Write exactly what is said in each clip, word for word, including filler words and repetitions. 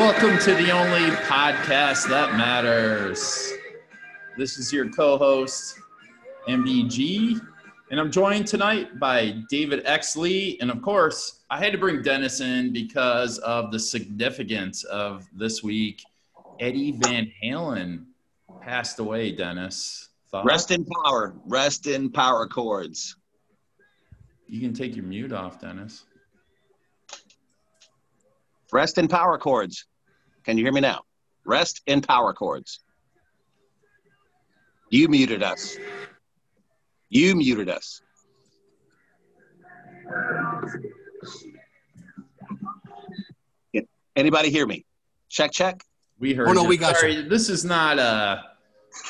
Welcome to the only podcast that matters. This is your co-host, M B G, and I'm joined tonight by David X. Lee. And of course, I had to bring Dennis in because of the significance of this week. Eddie Van Halen passed away, Dennis. Thought? Rest in power. Rest in power chords. You can take your mute off, Dennis. Rest in power chords. Can you hear me now? Rest in power chords. You muted us. You muted us. Anybody hear me? Check, check. We heard. Oh, no, you. We got Sorry, you. This is not a,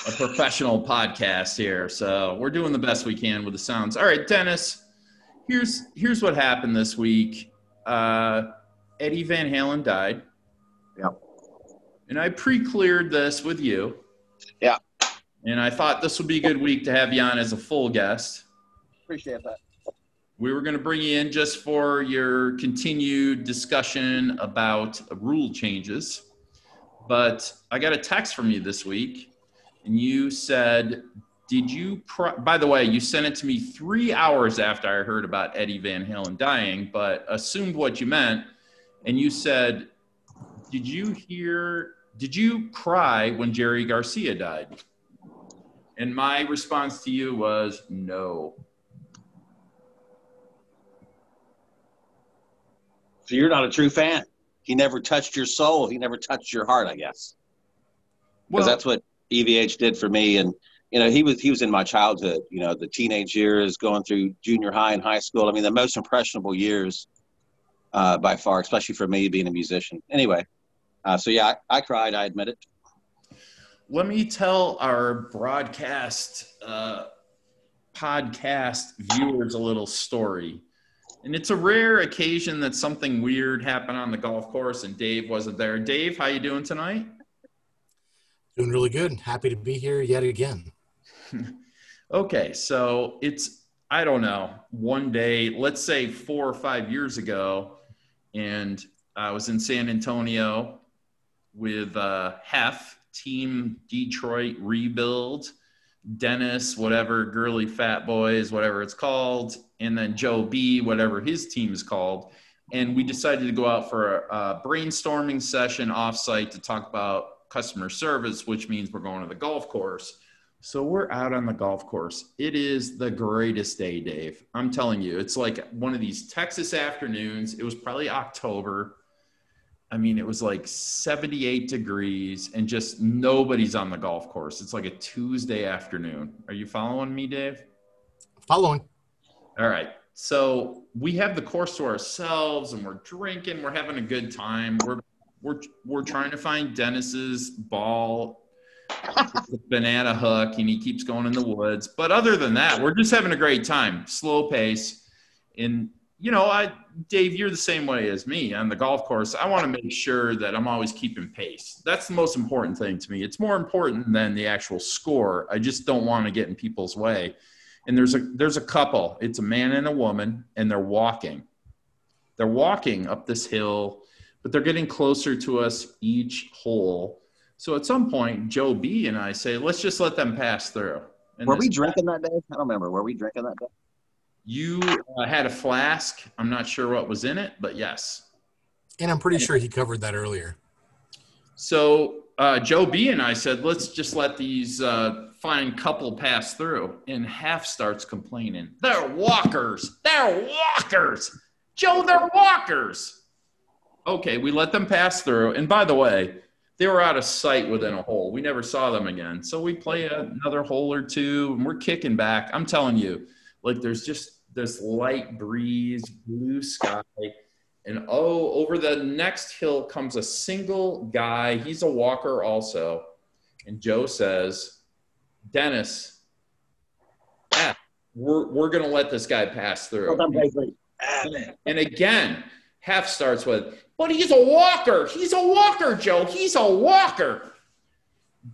a professional podcast here, so we're doing the best we can with the sounds. All right, Dennis, here's here's what happened this week. Uh, Eddie Van Halen died. Yeah. And I pre-cleared this with you. Yeah. And I thought this would be a good week to have you on as a full guest. Appreciate that. We were going to bring you in just for your continued discussion about rule changes. But I got a text from you this week, and you said, did you pro- – by the way, you sent it to me three hours after I heard about Eddie Van Halen dying, but assumed what you meant. And you said, did you hear – did you cry when Jerry Garcia died? And my response to you was no. So you're not a true fan. He never touched your soul. He never touched your heart, I guess. Because well, that's what E V H did for me. And, you know, he was he was in my childhood, you know, the teenage years, going through junior high and high school. I mean, the most impressionable years uh, by far, especially for me being a musician. Anyway, uh, so, yeah, I, I cried. I admit it. Let me tell our broadcast uh, podcast viewers a little story. And it's a rare occasion that something weird happened on the golf course and Dave wasn't there. Dave, how you doing tonight? Doing really good. Happy to be here yet again. Okay, so it's, I don't know, one day, let's say four or five years ago, and I was in San Antonio with uh, Hef. Team Detroit Rebuild, Dennis, whatever, Girly Fat Boys, whatever it's called, and then Joe B, whatever his team is called. And we decided to go out for a, a brainstorming session offsite to talk about customer service, which means we're going to the golf course. So we're out on the golf course. It is the greatest day, Dave. I'm telling you, it's like one of these Texas afternoons. It was probably October. I mean, it was like seventy-eight degrees and just nobody's on the golf course. It's like a Tuesday afternoon. Are you following me, Dave? Following. All right. So we have the course to ourselves and we're drinking. We're having a good time. We're we're we're trying to find Dennis's ball, banana hook, and he keeps going in the woods. But other than that, we're just having a great time. Slow pace. And you know, I, Dave, you're the same way as me on the golf course. I want to make sure that I'm always keeping pace. That's the most important thing to me. It's more important than the actual score. I just don't want to get in people's way. And there's a there's a couple. It's a man and a woman, and they're walking. They're walking up this hill, but they're getting closer to us each hole. So at some point, Joe B and I say, let's just let them pass through. And were we drinking that day? I don't remember. Were we drinking that day? You uh, had a flask. I'm not sure what was in it, but yes. And I'm pretty sure he covered that earlier. So uh, Joe B and I said, let's just let these uh, fine couple pass through. And Half starts complaining. They're walkers. They're walkers. Joe, they're walkers. Okay, we let them pass through. And by the way, they were out of sight within a hole. We never saw them again. So we play another hole or two, and we're kicking back. I'm telling you. Like, there's just this light breeze, blue sky, and oh, over the next hill comes a single guy. He's a walker also. And Joe says, Dennis, ah, we're, we're going to let this guy pass through. And again, Half starts with, but he's a walker. He's a walker, Joe. He's a walker.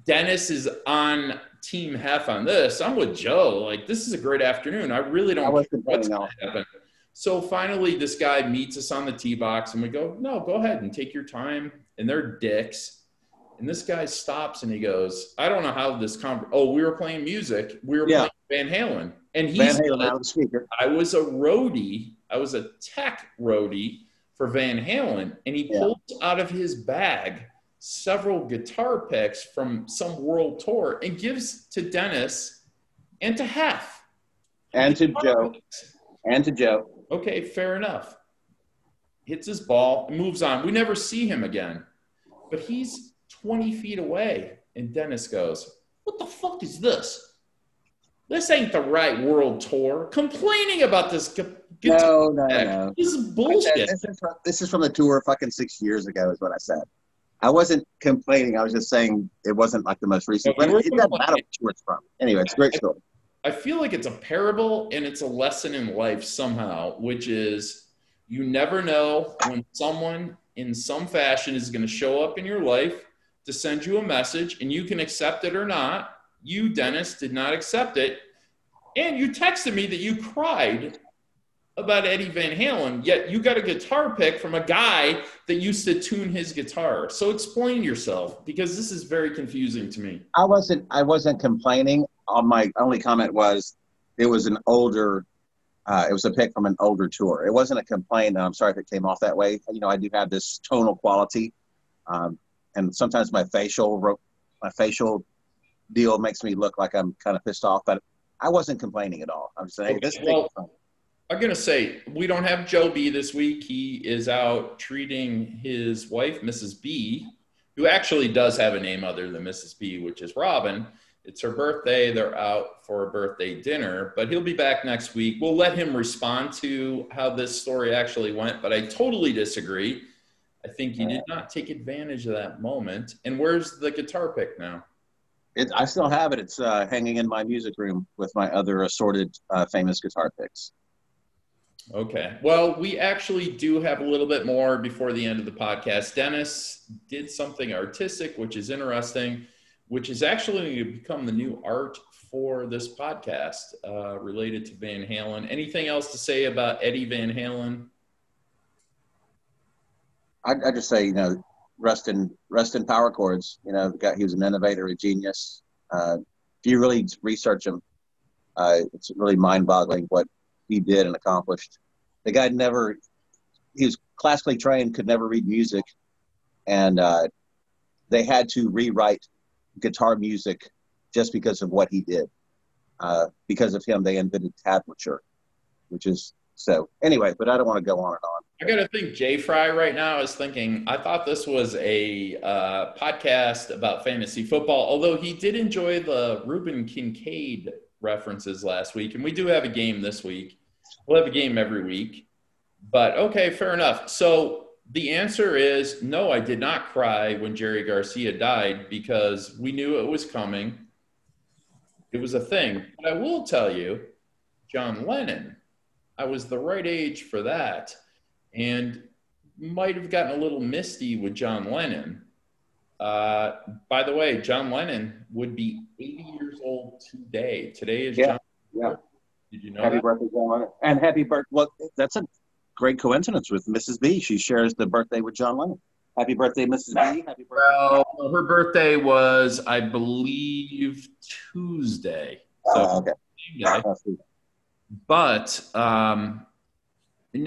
Dennis is on Team Hef on this. I'm with Joe. Like, this is a great afternoon. I really don't know what's going to happen. So finally, this guy meets us on the tee box, and we go, no, go ahead and take your time. and they're dicks. And this guy stops and he goes, I don't know how this con- – oh, we were playing music. We were yeah. playing Van Halen. And he Van Halen, said, out of the speaker. I was a roadie. I was a tech roadie for Van Halen. And he yeah. pulled out of his bag several guitar picks from some world tour and gives to Dennis and to Hef. And to Joe. Picks. And to Joe. Okay, fair enough. Hits his ball, moves on. We never see him again. But he's twenty feet away, and Dennis goes, what the fuck is this? This ain't the right world tour. Complaining about this gu- guitar no, no, no. This is bullshit. Said, this, is from, this is from the tour fucking six years ago is what I said. I wasn't complaining. I was just saying it wasn't like the most recent. No, but it, it doesn't matter what tour it's from. Anyway, it's a great story. I feel like it's a parable and it's a lesson in life somehow, which is you never know when someone in some fashion is going to show up in your life to send you a message, and you can accept it or not. You, Dennis, did not accept it. And you texted me that you cried about Eddie Van Halen, yet you got a guitar pick from a guy that used to tune his guitar. So explain yourself, because this is very confusing to me. I wasn't I wasn't complaining. My only comment was it was an older Uh, it was a pick from an older tour. It wasn't a complaint. I'm sorry if it came off that way. You know, I do have this tonal quality, um, and sometimes my facial my facial deal makes me look like I'm kind of pissed off. But I wasn't complaining at all. I'm saying okay, this. Well, thing I'm gonna say we don't have Joe B this week. He is out treating his wife, Missus B, who actually does have a name other than Missus B, which is Robin. It's her birthday. They're out for a birthday dinner, but he'll be back next week. We'll let him respond to how this story actually went, but I totally disagree. I think he did not take advantage of that moment. And where's the guitar pick now? It, I still have it. It's uh, hanging in my music room with my other assorted uh, famous guitar picks. Okay. Well, we actually do have a little bit more before the end of the podcast. Dennis did something artistic, which is interesting, which is actually going to become the new art for this podcast uh, related to Van Halen. Anything else to say about Eddie Van Halen? I, I just say, you know, rest in, rest in power chords. You know, he was an innovator, a genius. Uh, if you really research him, uh, it's really mind-boggling what he did and accomplished. The guy never, he was classically trained, could never read music, and uh, they had to rewrite guitar music just because of what he did. Uh, because of him, they invented tablature, which is so anyway, but I don't want to go on and on. I got to think Jay Fry right now is thinking, I thought this was a uh, podcast about fantasy football, although he did enjoy the Reuben Kincaid references last week. And we do have a game this week. We'll have a game every week, but okay, fair enough. So the answer is no, I did not cry when Jerry Garcia died because we knew it was coming. It was a thing. But I will tell you, John Lennon, I was the right age for that and might have gotten a little misty with John Lennon. Uh, by the way, John Lennon would be eighty years old today. Today is yeah, John yeah. Did you know happy that? Birthday, John Lennon. And happy birthday. Well, that's a great coincidence with Missus B. She shares the birthday with John Lennon. Happy birthday, Missus B. Happy birthday. Well, her birthday was, I believe, Tuesday. Oh, so okay. Tuesday. But um,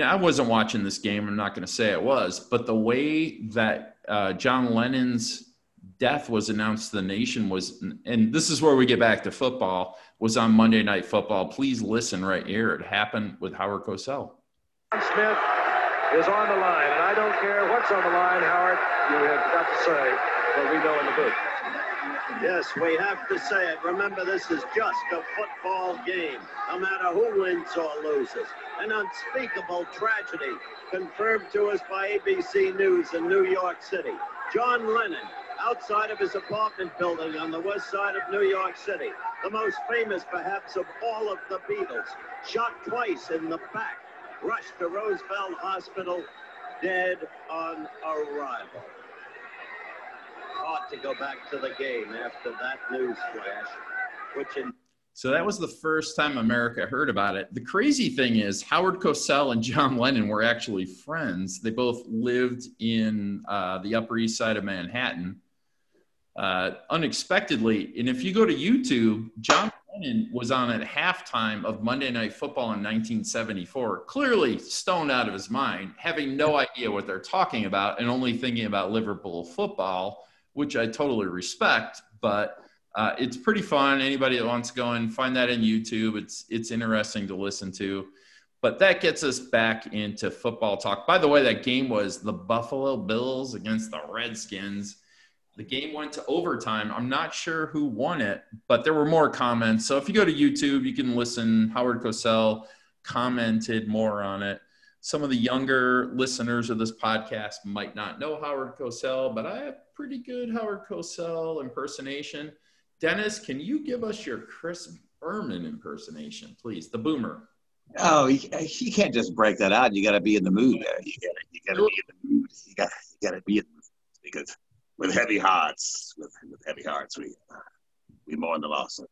I wasn't watching this game. I'm not going to say I was. But the way that uh, John Lennon's death was announced to the nation was, and this is where we get back to football, was on Monday Night Football. Please listen right here. It happened with Howard Cosell. Smith is on the line, and I don't care what's on the line, Howard. You have got to say what we know in the book. Yes, we have to say it. Remember, this is just a football game, no matter who wins or loses. An unspeakable tragedy confirmed to us by A B C News in New York City. John Lennon, outside of his apartment building on the west side of New York City, the most famous, perhaps, of all of the Beatles, shot twice in the back. Rushed to Roosevelt Hospital, dead on arrival. Ought to go back to the game after that news flash, which in- So that was the first time America heard about it. The crazy thing is Howard Cosell and John Lennon were actually friends. They both lived in uh, the Upper East Side of Manhattan uh, unexpectedly. And if you go to YouTube, John Lennon was on at halftime of Monday Night Football in nineteen seventy-four, clearly stoned out of his mind, having no idea what they're talking about and only thinking about Liverpool football, which I totally respect, but uh, it's pretty fun. Anybody that wants to go and find that in YouTube, it's it's interesting to listen to. But that gets us back into football talk. By the way, that game was the Buffalo Bills against the Redskins. The game went to overtime. I'm not sure who won it, but there were more comments. So if you go to YouTube, you can listen. Howard Cosell commented more on it. Some of the younger listeners of this podcast might not know Howard Cosell, but I have pretty good Howard Cosell impersonation. Dennis, can you give us your Chris Berman impersonation, please? The boomer. Oh, you, you can't just break that out. You got to be in the mood. There. You got you got to be in the mood. You got you got to be in the mood because with heavy hearts, with, with heavy hearts, we uh, we mourn the loss of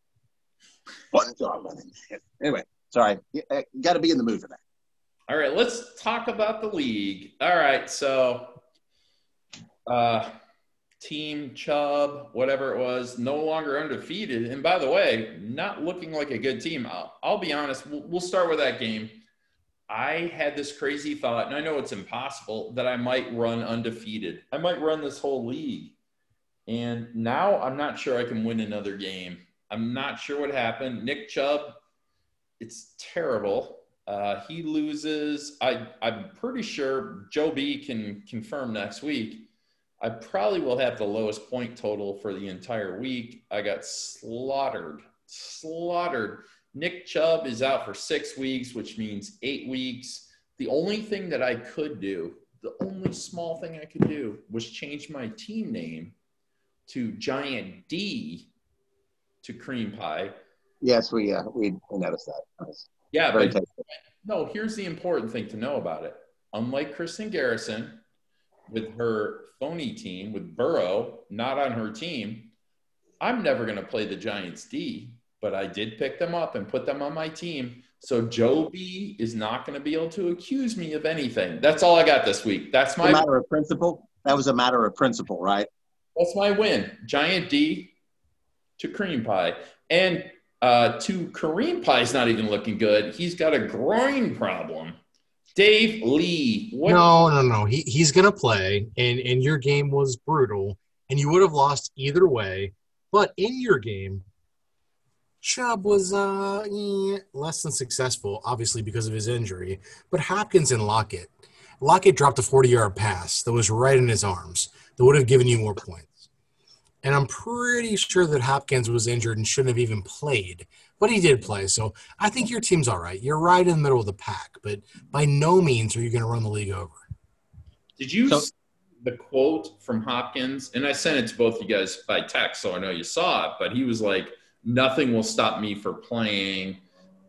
one John Lennon. Anyway, sorry, you, uh, you got to be in the mood for that. All right, let's talk about the league. All right, so uh, Team Chubb, whatever it was, no longer undefeated. And by the way, not looking like a good team. I'll, I'll be honest, we'll, we'll start with that game. I had this crazy thought, and I know it's impossible, that I might run undefeated. I might run this whole league. And now I'm not sure I can win another game. I'm not sure what happened. Nick Chubb, it's terrible. Uh, he loses. I, I'm pretty sure Joe B can confirm next week. I probably will have the lowest point total for the entire week. I got slaughtered, slaughtered. Nick Chubb is out for six weeks, which means eight weeks. The only thing that I could do, the only small thing I could do was change my team name to Giant D to Cream Pie. Yes, we, uh, we noticed that. Yeah, but no, here's the important thing to know about it. Unlike Kristen Garrison with her phony team, with Burrow not on her team, I'm never going to play the Giants D, but I did pick them up and put them on my team. So Joe B is not going to be able to accuse me of anything. That's all I got this week. That's my matter of principle. That was a matter of principle, right? That's my win. Giant D to Cream Pie. And Uh, to Kareem Pie's not even looking good. He's got a groin problem. Dave Lee. What no, no, no. He he's gonna play, and and your game was brutal, and you would have lost either way. But in your game, Chubb was uh eh, less than successful, obviously because of his injury. But Hopkins and Lockett, Lockett dropped a forty-yard pass that was right in his arms that would have given you more points. And I'm pretty sure that Hopkins was injured and shouldn't have even played. But he did play, so I think your team's all right. You're right in the middle of the pack, but by no means are you going to run the league over. Did you so, see the quote from Hopkins? And I sent it to both of you guys by text, so I know you saw it. But he was like, nothing will stop me from playing.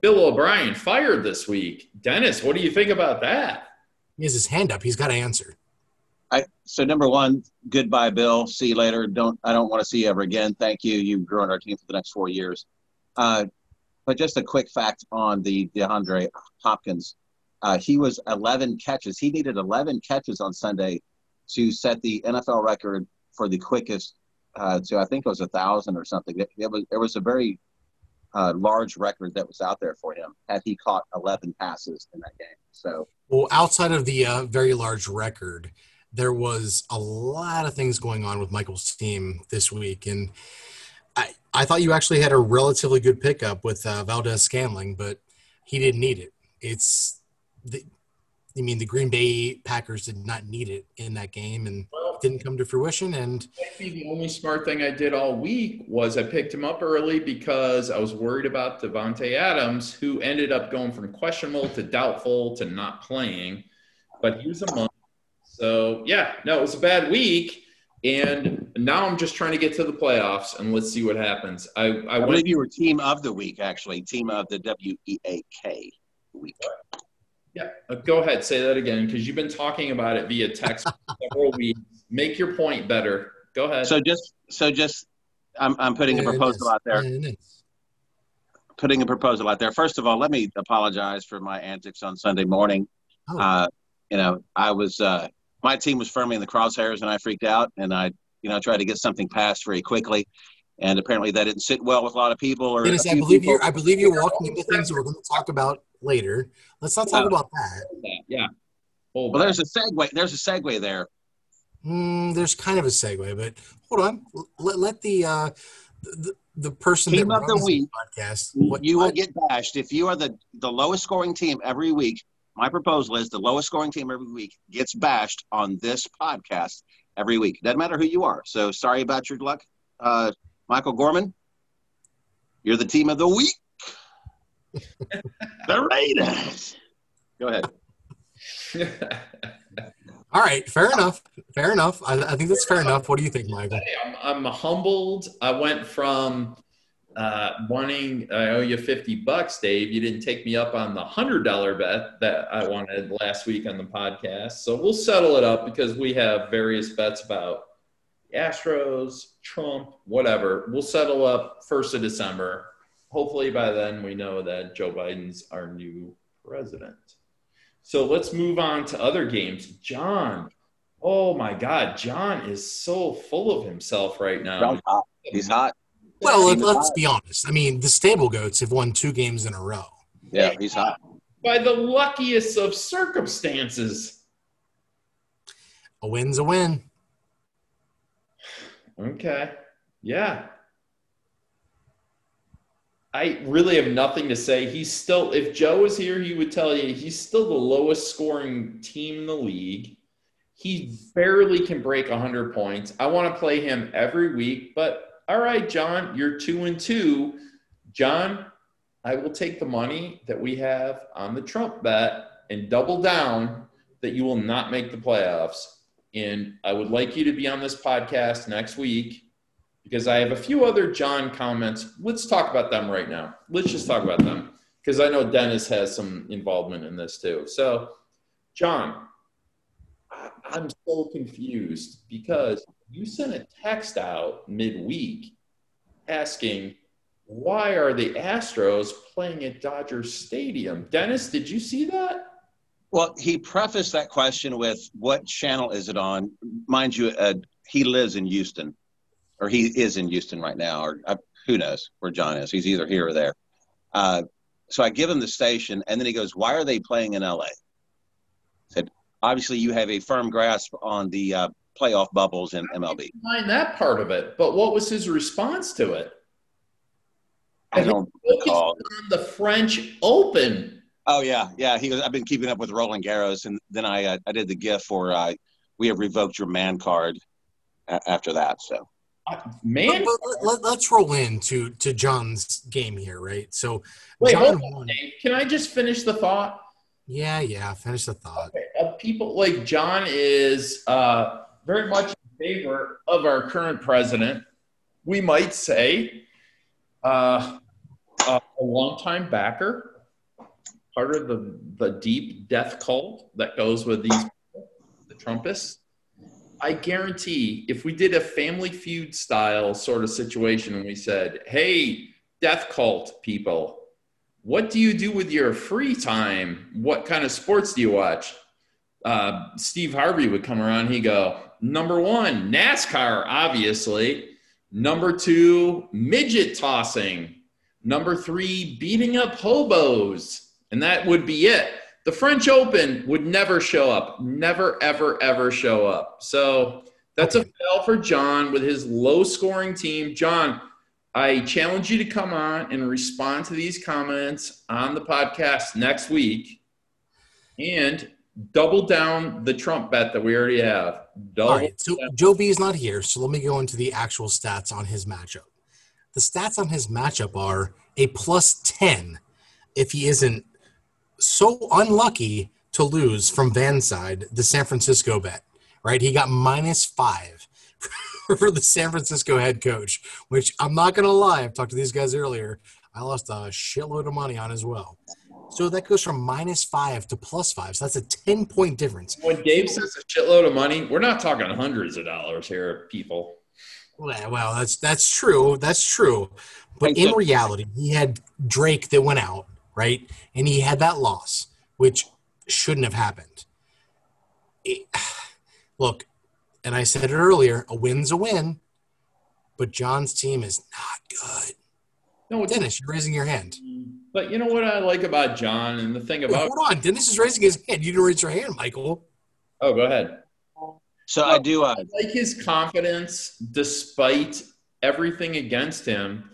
Bill O'Brien fired this week. Dennis, what do you think about that? He has his hand up. He's got to answer. I, so number one, goodbye, Bill. See you later. Don't I don't want to see you ever again. Thank you. You've grown our team for the next four years. Uh, but just a quick fact on the DeAndre Hopkins. Uh, he was eleven catches. He needed eleven catches on Sunday to set the N F L record for the quickest. Uh, so I think it was a thousand or something. It, it was it was a very uh, large record that was out there for him had he caught eleven passes in that game. So well, outside of the uh, very large record. There was a lot of things going on with Michael's team this week, and I, I thought you actually had a relatively good pickup with uh, Valdez-Scantling, but he didn't need it. It's, the, I mean, the Green Bay Packers did not need it in that game, and well, it didn't come to fruition. And maybe the only smart thing I did all week was I picked him up early because I was worried about Devontae Adams, who ended up going from questionable to doubtful to not playing, but he was a month. So, yeah, no, it was a bad week, and now I'm just trying to get to the playoffs, and let's see what happens. I, I, I went, believe you were team of the week, actually, team of the W E A K week. Yeah, go ahead, say that again, because you've been talking about it via text several weeks. Make your point better. Go ahead. So just, so just, I'm, I'm putting yeah, a proposal out there. Yeah, putting a proposal out there. First of all, let me apologize for my antics on Sunday morning. Oh. Uh, you know, I was uh, my team was firmly in the crosshairs, and I freaked out, and I, you know, tried to get something passed very quickly, and apparently that didn't sit well with a lot of people. Or Dennis, I believe you. I believe you're walking into things that we're going to talk about later. Let's not talk oh. about that. Yeah. Hold well, on. there's a segue. There's a segue there. Mm, there's kind of a segue, but hold on. Let let the uh, the, the person team that of the week the podcast. What, you will get bashed if you are the the lowest scoring team every week. My proposal is the lowest scoring team every week gets bashed on this podcast every week. Doesn't matter who you are. So sorry about your luck, uh, Michael Gorman. You're the team of the week. The Raiders. Go ahead. All right, fair enough. Fair enough. I, I think that's fair enough. What do you think, Michael? I'm, I'm humbled. I went from uh, wanting I owe you fifty bucks, Dave. You didn't take me up on the one hundred dollars bet that I wanted last week on the podcast. So we'll settle it up because we have various bets about Astros, Trump, whatever. We'll settle up first of December. Hopefully by then we know that Joe Biden's our new president. So let's move on to other games. John, oh my God, John is so full of himself right now. Hot. He's hot. Well, he's let's hot. be honest. I mean, the Stable Goats have won two games in a row. Yeah, he's hot. By the luckiest of circumstances. A win's a win. Okay. Yeah. I really have nothing to say. He's still, if Joe was here, he would tell you he's still the lowest scoring team in the league. He barely can break one hundred points. I want to play him every week, but all right, John, you're two and two. John, I will take the money that we have on the Trump bet and double down that you will not make the playoffs. And I would like you to be on this podcast next week, because I have a few other John comments. Let's talk about them right now. Let's just talk about them, because I know Dennis has some involvement in this too. So, John, I, I'm so confused because you sent a text out midweek asking, why are the Astros playing at Dodger Stadium? Dennis, did you see that? Well, he prefaced that question with, what channel is it on? Mind you, uh, he lives in Houston. Or he is in Houston right now, or uh, who knows where John is. He's either here or there. Uh, so I give him the station, and then he goes, why are they playing in L A? I said, obviously you have a firm grasp on the uh, playoff bubbles in M L B. I didn't mind that part of it, but what was his response to it? I don't recall. On the French Open. Oh, yeah, yeah. He was, I've been keeping up with Roland Garros, and then I, uh, I did the GIF for uh, we have revoked your man card after that, so. Man, but, but let, let's roll into to John's game here, right? So, wait, John on, won. Can I just finish the thought? Yeah, yeah, finish the thought. Okay. Uh, people like John is uh, very much in favor of our current president. We might say uh, uh, a longtime backer, part of the the deep death cult that goes with these people, the Trumpists. I guarantee if we did a Family Feud style sort of situation and we said, hey, death cult people, what do you do with your free time? What kind of sports do you watch? Uh, Steve Harvey would come around. He'd go, number one, NASCAR, obviously. Number two, midget tossing. Number three, beating up hobos. And that would be it. The French Open would never show up, never, ever, ever show up. So that's a fail for John with his low-scoring team. John, I challenge you to come on and respond to these comments on the podcast next week and double down the Trump bet that we already have. Double All right, so down. Joe B is not here, so let me go into the actual stats on his matchup. The stats on his matchup are a plus ten if he isn't so unlucky to lose from Van's side, the San Francisco bet, right? He got minus five for the San Francisco head coach, which I'm not going to lie. I've talked to these guys earlier. I lost a shitload of money on as well. So that goes from minus five to plus five. So that's a ten-point difference. When Dave says a shitload of money, we're not talking hundreds of dollars here, people. Well, that's that's true. That's true. But in reality, he had Drake that went out, right? And he had that loss, which shouldn't have happened. It, look, and I said it earlier, a win's a win, but John's team is not good. No, it's Dennis, you're raising your hand. But you know what I like about John and the thing about – Hold on. Dennis is raising his hand. You didn't raise your hand, Michael. Oh, go ahead. So well, I do uh, – I like his confidence despite everything against him,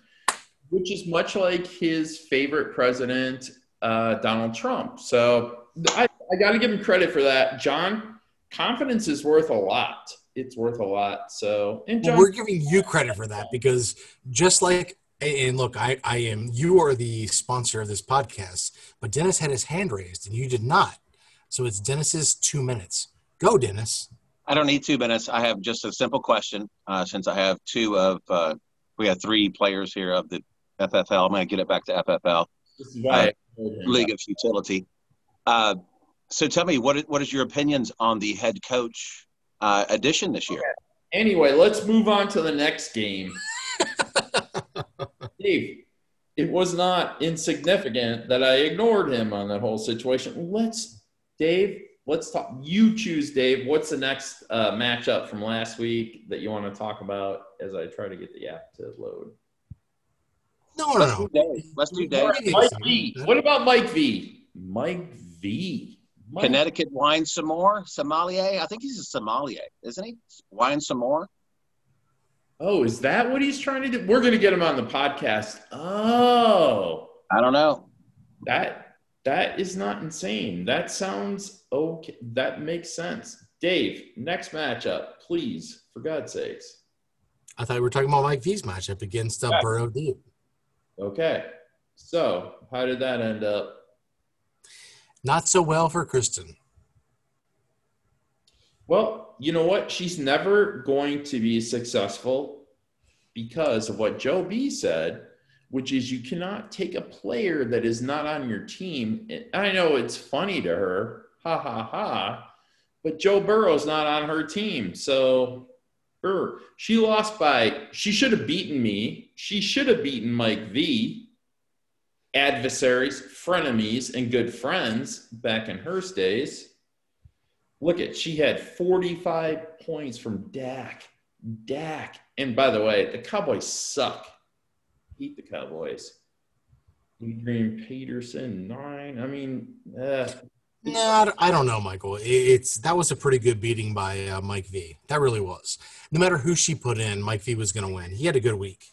which is much like his favorite president, uh, Donald Trump. So I, I got to give him credit for that. John, confidence is worth a lot. It's worth a lot. So and John, well, we're giving you credit for that because just like – and look, I, I am – you are the sponsor of this podcast, but Dennis had his hand raised and you did not. So it's Dennis's two minutes. Go, Dennis. I don't need two minutes. I have just a simple question uh, since I have two of uh, – we have three players here of the F F L. I'm going to get it back to F F L, uh, League of Futility. Uh, so tell me, what what is your opinions on the head coach uh, addition this year? Okay. Anyway, let's move on to the next game. Dave, it was not insignificant that I ignored him on that whole situation. Let's, Dave, let's talk. You choose, Dave. What's the next uh, matchup from last week that you want to talk about as I try to get the app to load? No, no, no. Let's do Dave. Mike V. What about Mike V? Mike V. Mike. Connecticut wine some more. Sommelier. I think he's a sommelier, isn't he? Wine some more. Oh, is that what he's trying to do? We're going to get him on the podcast. Oh. I don't know. That that is not insane. That sounds okay. That makes sense. Dave, next matchup, please, for God's sakes. I thought we were talking about Mike V's matchup against uh, yeah. Burrow Deep. Okay. So, how did that end up? Not so well for Kristen. Well, you know what? She's never going to be successful because of what Joe B said, which is you cannot take a player that is not on your team. And I know it's funny to her, ha, ha, ha, but Joe Burrow's not on her team. So er, she lost by – she should have beaten me. She should have beaten Mike V, adversaries, frenemies, and good friends back in her days. Look at, she had forty-five points from Dak. Dak. And by the way, the Cowboys suck. Eat the Cowboys. Adrian Peterson, nine. I mean, uh, no, I don't know, Michael. It's that was a pretty good beating by uh, Mike V. That really was. No matter who she put in, Mike V was going to win. He had a good week.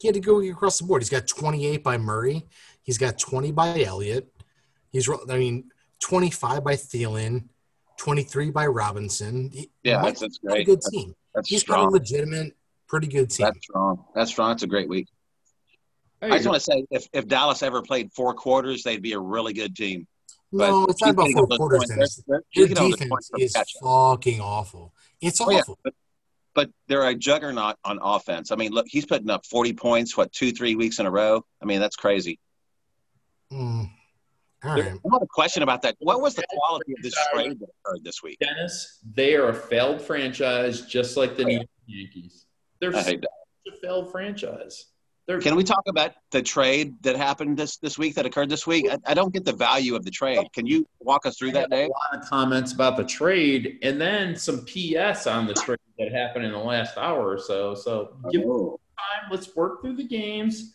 He had to go across the board. He's got twenty-eight by Murray. He's got twenty by Elliott. He's, I mean, twenty-five by Thielen, twenty-three by Robinson. Yeah, that's, that's great. A good team. That's, that's He's strong. Got a legitimate, pretty good team. That's strong. That's strong. It's a great week. I just go. want to say, if, if Dallas ever played four quarters, they'd be a really good team. No, but it's not about four quarters. Points, they're, they're, their defense the is fucking awful. It's awful. Oh, yeah, but, but they're a juggernaut on offense. I mean, look, he's putting up forty points, what, two, three weeks in a row? I mean, that's crazy. Hmm. All right. Another question about that. What was the quality of this trade that occurred this week? Dennis, they are a failed franchise just like the New York Yankees. They're such a failed franchise. They're- Can we talk about the trade that happened this, this week, that occurred this week? I, I don't get the value of the trade. Can you walk us through that, Dave? A lot of comments about the trade and then some P S on the trade that happened in the last hour or so. So give it time. Let's work through the games.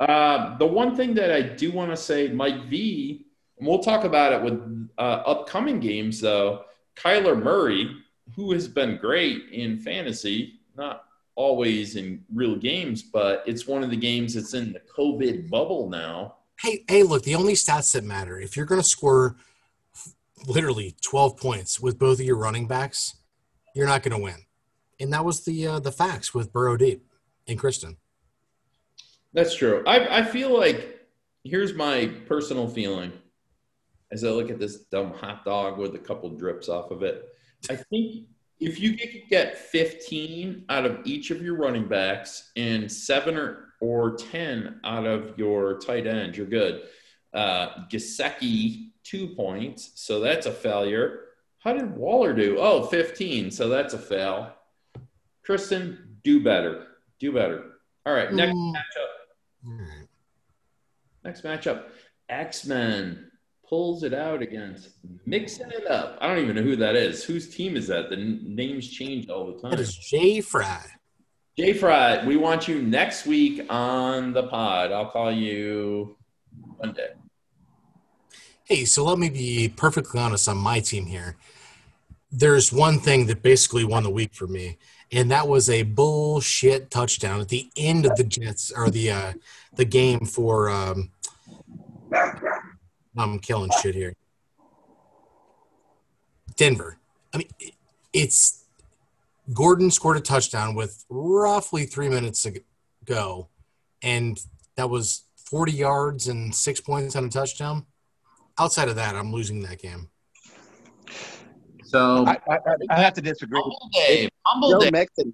Uh, the one thing that I do want to say, Mike V, and we'll talk about it with uh, upcoming games, though, Kyler Murray, who has been great in fantasy, not always in real games, but it's one of the games that's in the COVID bubble now. Hey, hey, look, the only stats that matter, if you're going to score literally twelve points with both of your running backs, you're not going to win. And that was the uh, the facts with Burrow Deep and Kristen. That's true. I, I feel like here's my personal feeling as I look at this dumb hot dog with a couple drips off of it. I think if you could get fifteen out of each of your running backs and seven or, or ten out of your tight end, you're good. Uh, Gesicki, two points, so that's a failure. How did Waller do? Oh, fifteen, so that's a fail. Kristen, do better. Do better. All right, next mm. matchup. Mm. Next matchup. X-Men pulls it out against Mixing It Up. I don't even know who that is. Whose team is that? The names change all the time. That is Jay Fry. Jay Fry, we want you next week on the pod. I'll call you Monday. Hey, so let me be perfectly honest on my team here. There's one thing that basically won the week for me, and that was a bullshit touchdown at the end of the Jets or the uh, the game for um, I'm killing shit here. Denver. I mean, it's Gordon scored a touchdown with roughly three minutes to go, and that was forty yards and six points on a touchdown. Outside of that, I'm losing that game. So I, I, I have to disagree. Humble Dave. Humble Joe Dave. Mixon.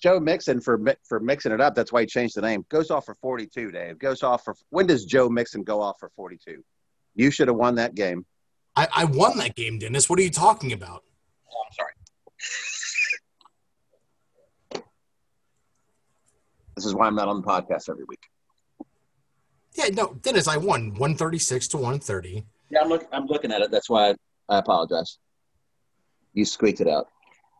Joe Mixon for for mixing it up. That's why he changed the name. Goes off for forty-two. Dave goes off for. When does Joe Mixon go off for forty-two? You should have won that game. I, I won that game, Dennis. What are you talking about? Oh, I'm sorry. This is why I'm not on the podcast every week. Yeah, no, Dennis. I won one thirty-six to one thirty. Yeah, I'm look. I'm looking at it. That's why I, I apologize. You squeaked it out.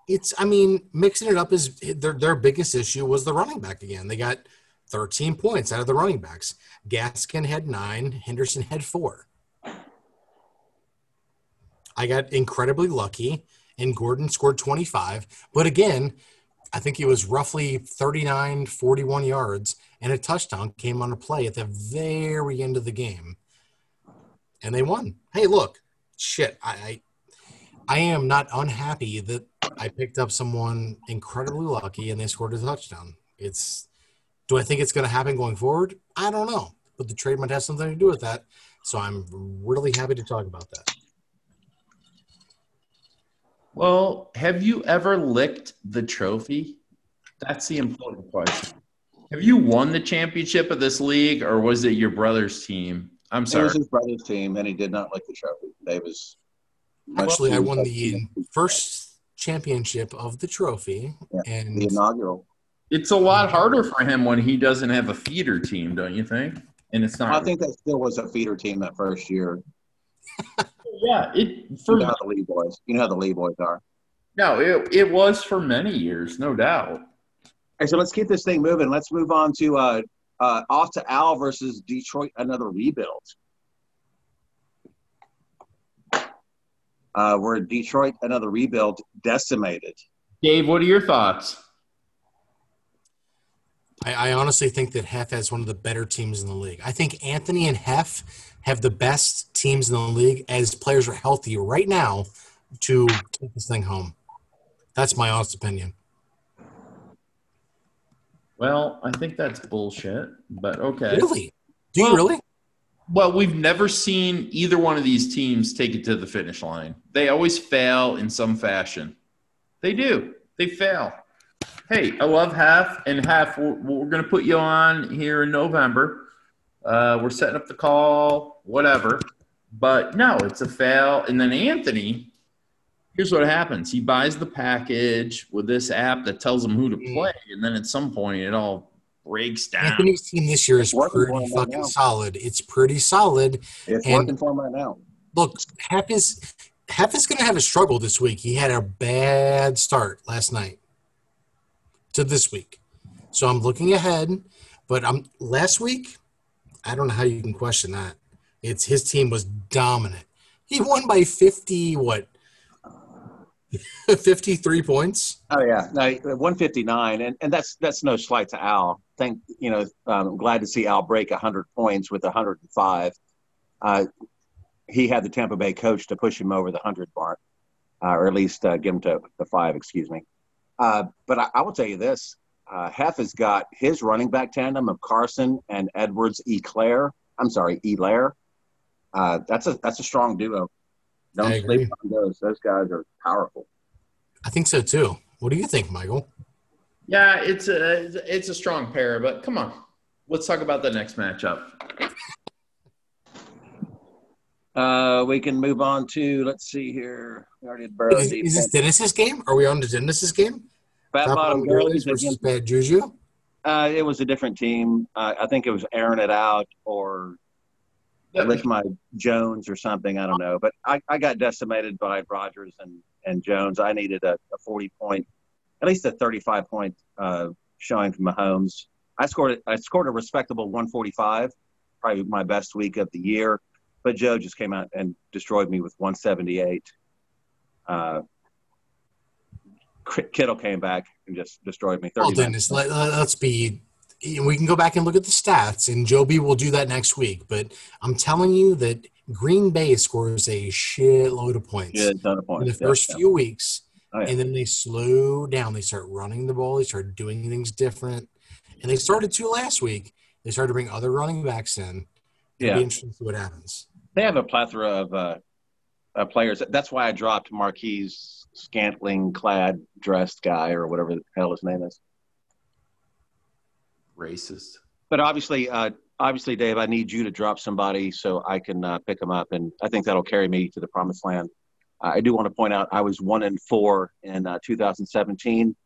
It's, I mean, Mixing It Up is their their biggest issue was the running back again. They got thirteen points out of the running backs. Gaskin had nine. Henderson had four. I got incredibly lucky, and Gordon scored twenty-five. But again, I think it was roughly thirty-nine, forty-one yards, and a touchdown came on a play at the very end of the game. And they won. Hey, look. Shit, I, I I am not unhappy that I picked up someone incredibly lucky and they scored a touchdown. It's do I think it's going to happen going forward? I don't know, but the trade might have something to do with that. So I'm really happy to talk about that. Well, have you ever licked the trophy? That's the important question. Have you won the championship of this league, or was it your brother's team? I'm sorry. It was his brother's team, and he did not like the trophy. They was actually, I won the first championship of the trophy, yeah, and the inaugural. It's a lot harder for him when he doesn't have a feeder team, don't you think? And it's not. I think that still was a feeder team that first year. Yeah, it. For you know how the Lee boys. You know how the Lee boys are. No, it it was for many years, no doubt. All right, so let's keep this thing moving. Let's move on to. Uh, Uh, off to Al versus Detroit, another rebuild. Uh, we're Detroit, another rebuild, decimated. Dave, what are your thoughts? I, I honestly think that Hef has one of the better teams in the league. I think Anthony and Hef have the best teams in the league as players are healthy right now to take this thing home. That's my honest opinion. Well, I think that's bullshit, but okay. Really? Do well, you really? Well, we've never seen either one of these teams take it to the finish line. They always fail in some fashion. They do. They fail. Hey, I love Half, and Half, we're, we're going to put you on here in November. Uh, we're setting up the call, whatever. But, no, it's a fail. And then Anthony, here's what happens. He buys the package with this app that tells him who to play, and then at some point it all breaks down. Anthony's team this year is pretty fucking solid. It's pretty solid. It's working for him right now. Look, Hef is, Hef is going to have a struggle this week. He had a bad start last night to this week. So I'm looking ahead, but I'm last week, I don't know how you can question that. It's his team was dominant. He won by fifty, what, fifty-three points. Oh yeah, no, one fifty-nine, and and that's that's no slight to Al. Thank you know, I'm glad to see Al break one hundred points with one hundred five. Uh, he had the Tampa Bay coach to push him over the one hundred mark, uh, or at least uh, give him to the five. Excuse me. Uh, but I, I will tell you this: uh, Hef has got his running back tandem of Carson and Edwards Eclair. I'm sorry, Eclair. Uh, that's a that's a strong duo. Don't sleep on those. Those guys are powerful. I think so, too. What do you think, Michael? Yeah, it's a, it's a strong pair, but come on. Let's talk about the next matchup. Uh, we can move on to, let's see here. We already had Burrow. Is, is this Dennis's game? Are we on to Dennis's game? Fat Top Bottom Girlies versus Bad Juju? Uh, it was a different team. Uh, I think it was Airing It Out or I Lick My Jones or something. I don't know. But I, I got decimated by Rodgers and, and Jones. I needed a forty-point, at least a thirty-five-point uh, showing from Mahomes. I scored, I scored a respectable one forty-five, probably my best week of the year. But Joe just came out and destroyed me with one seventy-eight. Uh, Kittle came back and just destroyed me. Well, Dennis, let, let's be – we can go back and look at the stats, and Joe B will do that next week. But I'm telling you that Green Bay scores a shitload of points, shitload of points. in the first yeah, few yeah. weeks, oh, yeah. and then they slow down. They start running the ball. They start doing things different. And they started to last week. They started to bring other running backs in. It'll yeah. be interesting to see what happens. They have a plethora of uh, uh, players. That's why I dropped Marquise Scantling-clad dressed guy or whatever the hell his name is. Racist. But obviously, uh, obviously, Dave, I need you to drop somebody so I can uh, pick them up, and I think that'll carry me to the promised land. Uh, I do want to point out I was one and four in uh, two thousand seventeen,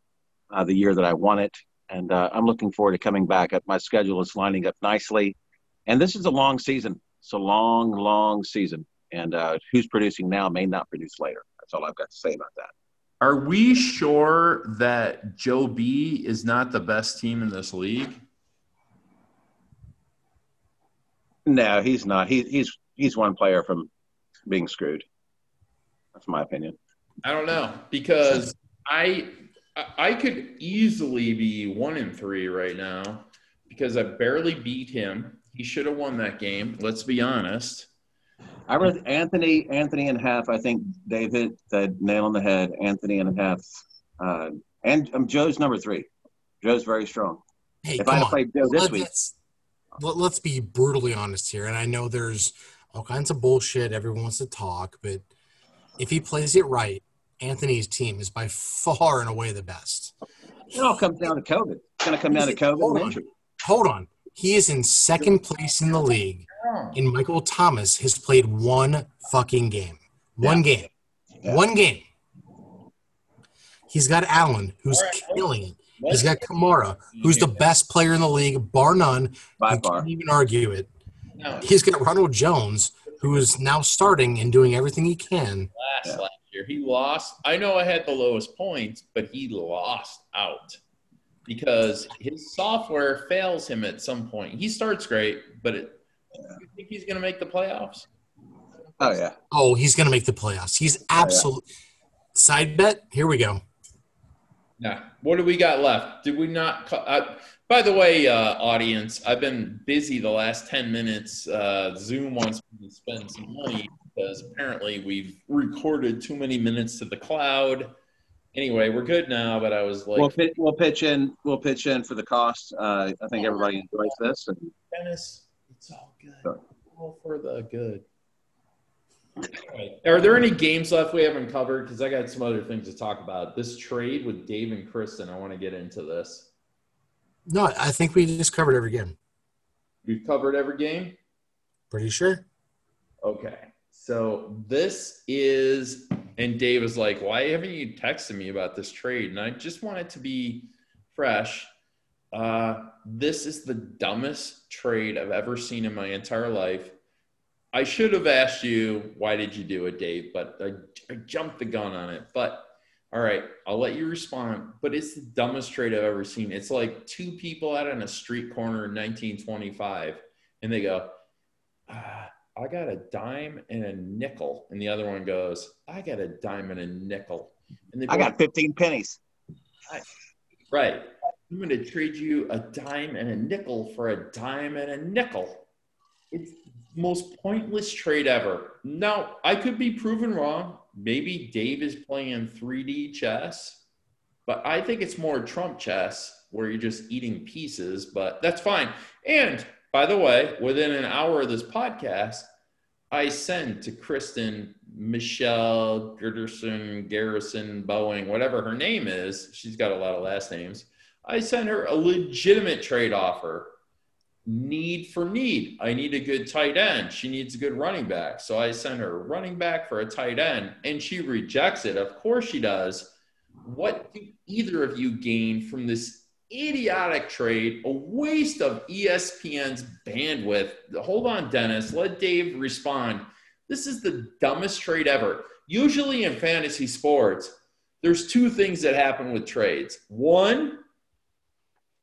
uh, the year that I won it, and uh, I'm looking forward to coming back. My schedule is lining up nicely. And this is a long season. It's a long, long season. And uh, who's producing now may not produce later. That's all I've got to say about that. Are we sure that Joe B is not the best team in this league? No, he's not. He, he's he's one player from being screwed. That's my opinion. I don't know, because I I could easily be one and three right now because I barely beat him. He should have won that game. Let's be honest. I read Anthony, Anthony and half. I think Dave hit the nail on the head. Anthony and half, uh, and um, Joe's number three. Joe's very strong. Hey, if I had played Joe this week, let's be brutally honest here. And I know there's all kinds of bullshit. Everyone wants to talk, but if he plays it right, Anthony's team is by far and away the best. It all comes down to COVID. It's going to come down to COVID. Hold on. Hold on. He is in second place in the league, and Michael Thomas has played one fucking game. One yeah. game. Yeah. One game. He's got Allen, who's right. killing it. He's got Kamara, who's the best player in the league, bar none. By you far. Can't even argue it. No. He's got Ronald Jones, who is now starting and doing everything he can. Last, last year, he lost. I know I had the lowest points, but he lost out. Because his software fails him at some point. He starts great, but it, yeah. you think he's going to make the playoffs? Oh, yeah. Oh, he's going to make the playoffs. He's absolute. Oh, yeah. Side bet, here we go. Nah. What do we got left? Did we not – uh, by the way, uh, audience, I've been busy the last ten minutes. Uh, Zoom wants me to spend some money because apparently we've recorded too many minutes to the cloud. Anyway, we're good now, but I was like, we'll, fit, we'll pitch in. We'll pitch in for the cost. Uh, I think everybody enjoys this. And Dennis, it's all good. Sorry. All for the good. Right. Are there any games left we haven't covered? Because I got some other things to talk about. This trade with Dave and Kristen, I want to get into this. No, I think we just covered every game. We've covered every game? Pretty sure. Okay. So this is. And Dave was like, why haven't you texted me about this trade? And I just want it to be fresh. Uh, this is the dumbest trade I've ever seen in my entire life. I should have asked you, why did you do it, Dave? But I, I jumped the gun on it. But, all right, I'll let you respond. But it's the dumbest trade I've ever seen. It's like two people out on a street corner in nineteen twenty-five. And they go, ah. I got a dime and a nickel. And the other one goes, I got a dime and a nickel. And I got fifteen pennies. Right. I'm going to trade you a dime and a nickel for a dime and a nickel. It's the most pointless trade ever. Now, I could be proven wrong. Maybe Dave is playing three D chess, but I think it's more Trump chess where you're just eating pieces, but that's fine. And by the way, within an hour of this podcast, I send to Kristen, Michelle, Gerderson, Garrison, Boeing, whatever her name is. She's got a lot of last names. I send her a legitimate trade offer. Need for need. I need a good tight end. She needs a good running back. So I send her a running back for a tight end, and she rejects it. Of course she does. What do either of you gain from this idiotic trade, a waste of E S P N's bandwidth? Hold on, Dennis. Let Dave respond. This is the dumbest trade ever. Usually in fantasy sports, there's two things that happen with trades. One,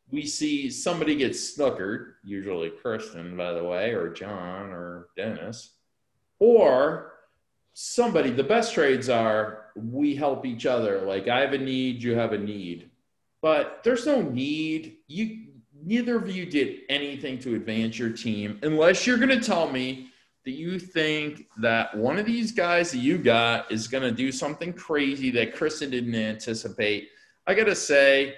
we see somebody get snookered, usually Kristen, by the way, or John or Dennis, or somebody. The best trades are we help each other. Like, I have a need, you have a need. But there's no need. You, neither of you did anything to advance your team, unless you're going to tell me that you think that one of these guys that you got is going to do something crazy that Kristen didn't anticipate. I got to say,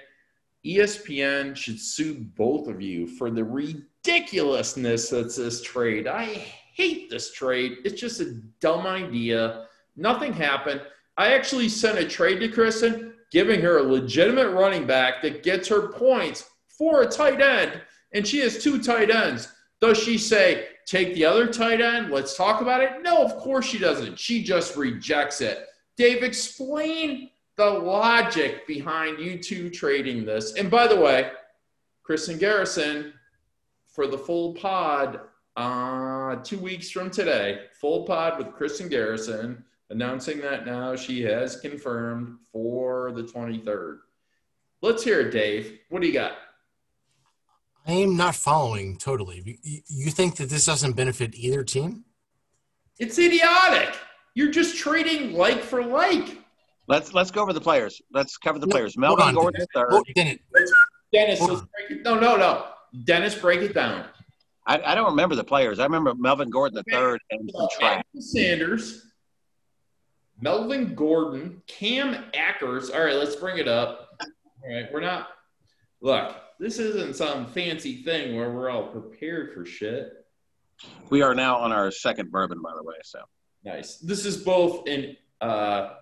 E S P N should sue both of you for the ridiculousness that's this trade. I hate this trade. It's just a dumb idea. Nothing happened. I actually sent a trade to Kristen, giving her a legitimate running back that gets her points for a tight end, and she has two tight ends. Does she say, take the other tight end, let's talk about it? No, of course she doesn't. She just rejects it. Dave, explain the logic behind you two trading this. And by the way, Kristen Garrison, for the full pod, uh, two weeks from today, full pod with Kristen Garrison, announcing that now she has confirmed for the twenty-third. Let's hear it, Dave. What do you got? I am not following totally. You think that this doesn't benefit either team? It's idiotic. You're just trading like for like. Let's let's go over the players. Let's cover the no, players. Melvin on, Gordon third. Oh, Dennis, Dennis let's break it. No, no, no. Dennis, break it down. I, I don't remember the players. I remember Melvin Gordon the third and some Trey Sanders. Melvin Gordon, Cam Akers. All right, let's bring it up. All right, we're not – look, this isn't some fancy thing where we're all prepared for shit. We are now on our second bourbon, by the way, so. Nice. This is both an uh,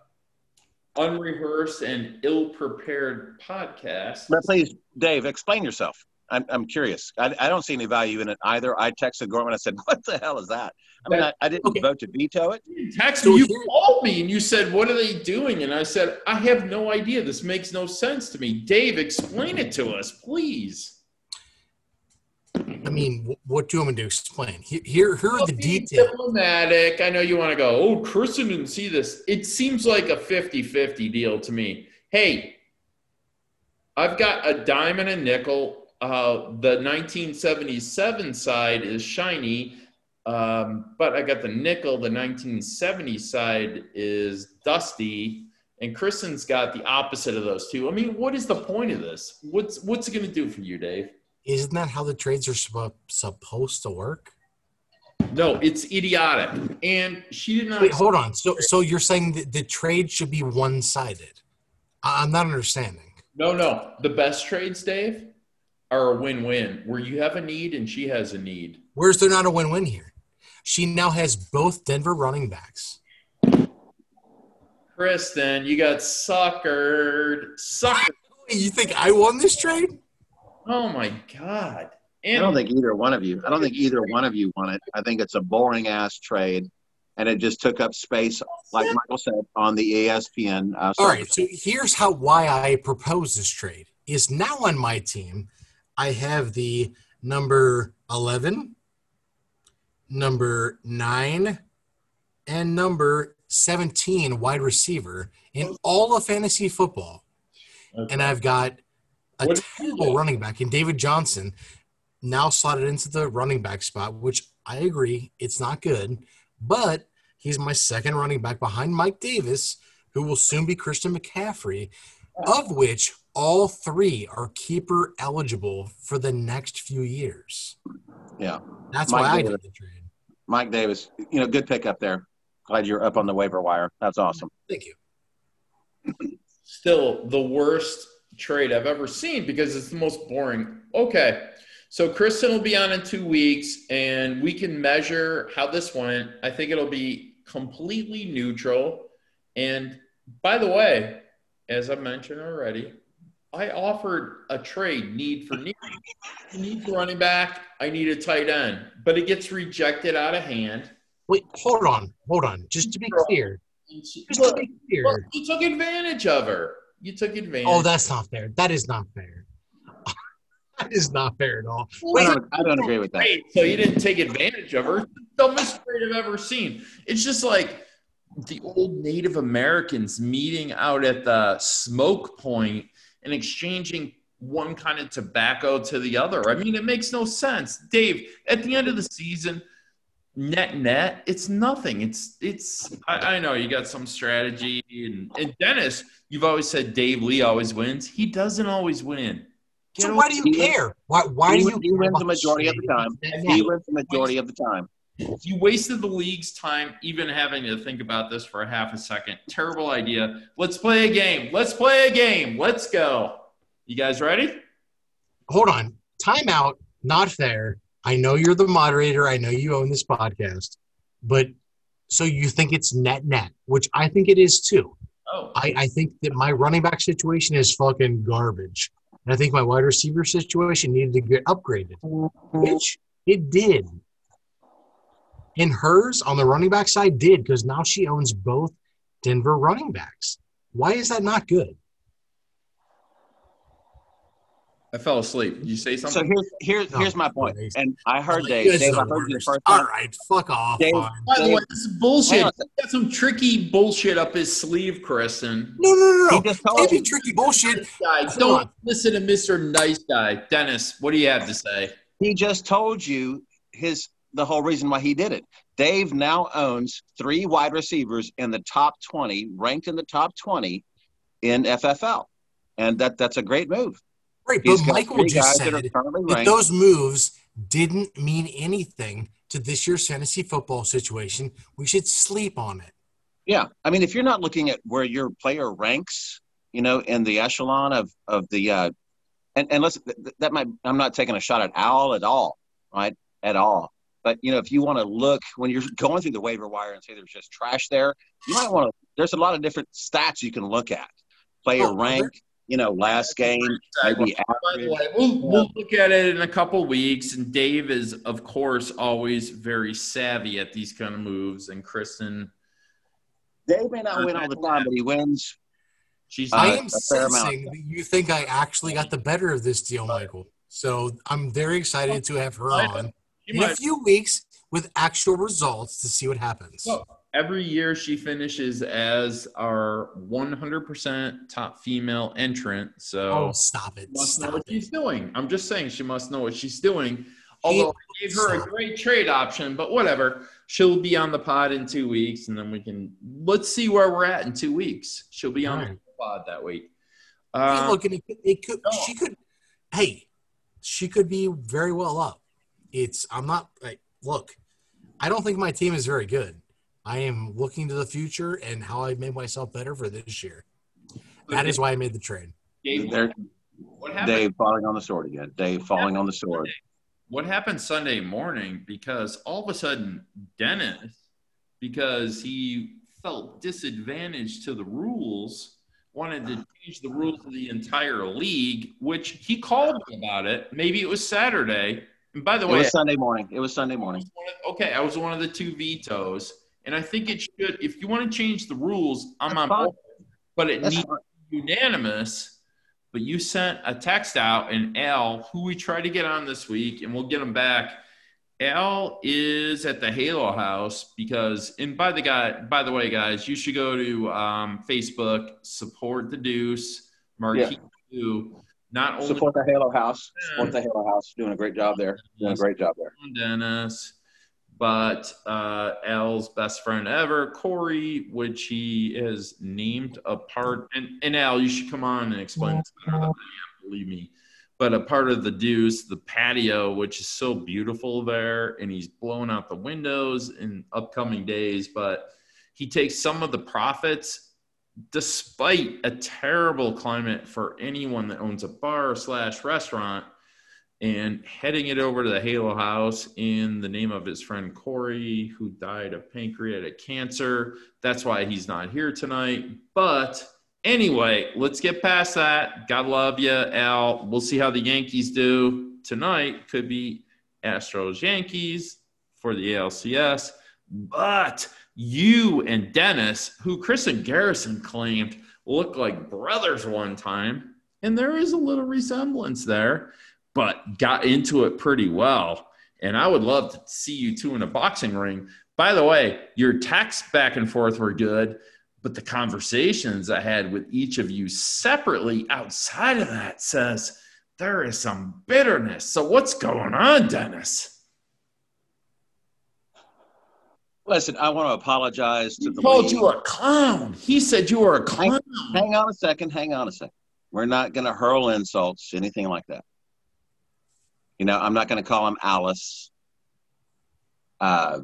unrehearsed and ill-prepared podcast. Now, please, Dave, explain yourself. I'm, I'm curious. I, I don't see any value in it either. I texted Gorman. I said, what the hell is that? I mean, I, I didn't okay. vote to veto it. You text me. You called me and you said, what are they doing? And I said, I have no idea. This makes no sense to me. Dave, explain it to us, please. I mean, what do you want me to explain? Here, here, here are the details. Diplomatic. I know you want to go, oh, Kristen didn't see this. It seems like a fifty-fifty deal to me. Hey, I've got a dime and a nickel. Uh, the nineteen seventy-seven side is shiny, um, but I got the nickel. The nineteen seventy side is dusty, and Kristen's got the opposite of those two. I mean, what is the point of this? What's what's it going to do for you, Dave? Isn't that how the trades are sp- supposed to work? No, it's idiotic. And she did not. Wait, hold on. So, so you're saying that the trade should be one-sided? I- I'm not understanding. No, no. The best trades, Dave, are a win-win, where you have a need and she has a need. Where's there not a win-win here? She now has both Denver running backs. Kristen, you got suckered. Suckered. You think I won this trade? Oh, my God. And I don't think either one of you. I don't think either one of you won it. I think it's a boring-ass trade, and it just took up space, like Michael said, on the E S P N. Uh, All right, so here's how why I propose this trade. Is now on my team, I have the number eleven, number nine, and number seventeen wide receiver in all of fantasy football. Okay. And I've got a what terrible running back in David Johnson now slotted into the running back spot, which I agree, it's not good. But he's my second running back behind Mike Davis, who will soon be Christian McCaffrey, of which all three are keeper eligible for the next few years. Yeah. That's Mike why Davis. I did the trade. Mike Davis, you know, good pickup there. Glad you're up on the waiver wire. That's awesome. Thank you. Still the worst trade I've ever seen because it's the most boring. Okay. So Kristen will be on in two weeks, and we can measure how this went. I think it'll be completely neutral. And by the way, as I mentioned already, I offered a trade need for need. I need a running back. I need a tight end. But it gets rejected out of hand. Wait, hold on. Hold on. Just to be clear. Just to be clear. Well, he took advantage of her. You took advantage. Oh, that's not fair. That is not fair. That is not fair at all. Well, I, don't, I don't agree with that. So you didn't take advantage of her. It's the dumbest trade I've ever seen. It's just like the old Native Americans meeting out at the smoke point and exchanging one kind of tobacco to the other. I mean, it makes no sense. Dave, at the end of the season, net net, it's nothing. It's it's. I, I know you got some strategy. And, and Dennis, you've always said Dave Lee always wins. He doesn't always win. Get so why do you he care? Wins. Why why he do you? He wins the majority of the time. He wins the majority of the time. You wasted the league's time even having to think about this for a half a second. Terrible idea. Let's play a game. Let's play a game. Let's go. You guys ready? Hold on. Timeout. Not fair. I know you're the moderator. I know you own this podcast. But so you think it's net-net, which I think it is too. Oh. I, I think that my running back situation is fucking garbage. And I think my wide receiver situation needed to get upgraded, which it did. And hers on the running back side did, because now she owns both Denver running backs. Why is that not good? I fell asleep. Did you say something? So here's here's, here's my point. And I heard Dave. Dave, I heard you the first time. All right, fuck off. Dave, by the way, this is bullshit. He's got some tricky bullshit up his sleeve, Kristen. No, no, no. no. Can't be tricky bullshit. Nice Don't on. listen to Mister Nice Guy. Dennis, what do you have to say? He just told you his the whole reason why he did it. Dave now owns three wide receivers in the top twenty, ranked in the top twenty in F F L. And that that's a great move. Right, but Michael just said that, that those moves didn't mean anything to this year's fantasy football situation. We should sleep on it. Yeah, I mean, if you're not looking at where your player ranks, you know, in the echelon of of the, uh, and and listen, that might I'm not taking a shot at Owl at all, right, at all. But you know, if you want to look when you're going through the waiver wire and say there's just trash there, you might want to. There's a lot of different stats you can look at, player oh, rank. There? You know, last game. Maybe we'll, we'll look at it in a couple weeks. And Dave is, of course, always very savvy at these kind of moves. And Kristen, Dave may not win all the time, but he wins. She's uh, I am sensing that you think I actually got the better of this deal, Michael. So I'm very excited to have her on in a few weeks with actual results to see what happens. Well, every year she finishes as our one hundred percent top female entrant. So oh, stop it. She must stop know what it. she's doing. I'm just saying she must know what she's doing. Although I gave her a great trade option, but whatever. She'll be on the pod in two weeks, and then we can – let's see where we're at in two weeks. She'll be on right. the pod that week. Uh, hey, look, it could, it could, no. she could – hey, she could be very well up. It's – I'm not like, – look, I don't think my team is very good. I am looking to the future and how I made myself better for this year. That is why I made the trade. Dave, what happened? Dave falling on the sword again. Dave falling on the sword. Sunday? What happened Sunday morning? Because all of a sudden, Dennis, because he felt disadvantaged to the rules, wanted to change the rules of the entire league, which he called me about it. Maybe it was Saturday. And by the way, it was Sunday morning. It was Sunday morning. Okay, I was one of the two vetoes. And I think it should – if you want to change the rules, I'm That's on board. But it That's needs fine. to be unanimous. But you sent a text out, and Al, who we tried to get on this week, and we'll get him back. Al is at the Halo House because – and by the guy, by the way, guys, you should go to um, Facebook, support the Deuce, Marquis yeah. two. Not only support the Halo House. Support the Halo House. Doing a great job there. Doing a great job there. Dennis. But uh, Al's best friend ever, Corey, which he has named a part – and, and Al, you should come on and explain this better than I am, believe me. But a part of the Deuce, the patio, which is so beautiful there, and he's blown out the windows in upcoming days. But he takes some of the profits despite a terrible climate for anyone that owns a bar slash restaurant. And heading it over to the Halo House in the name of his friend Corey, who died of pancreatic cancer. That's why he's not here tonight. But anyway, let's get past that. God love you, Al. We'll see how the Yankees do tonight. Could be Astros Yankees for the A L C S. But you and Dennis, who Kristen Garrison claimed looked like brothers one time, and there is a little resemblance there, but got into it pretty well. And I would love to see you two in a boxing ring. By the way, your texts back and forth were good, but the conversations I had with each of you separately outside of that says there is some bitterness. So what's going on, Dennis? Listen, I want to apologize to he the called league. You a clown. He said you were a clown. Hang, hang on a second. Hang on a second. We're not going to hurl insults, anything like that. You know, I'm not going to call him Alice. Uh,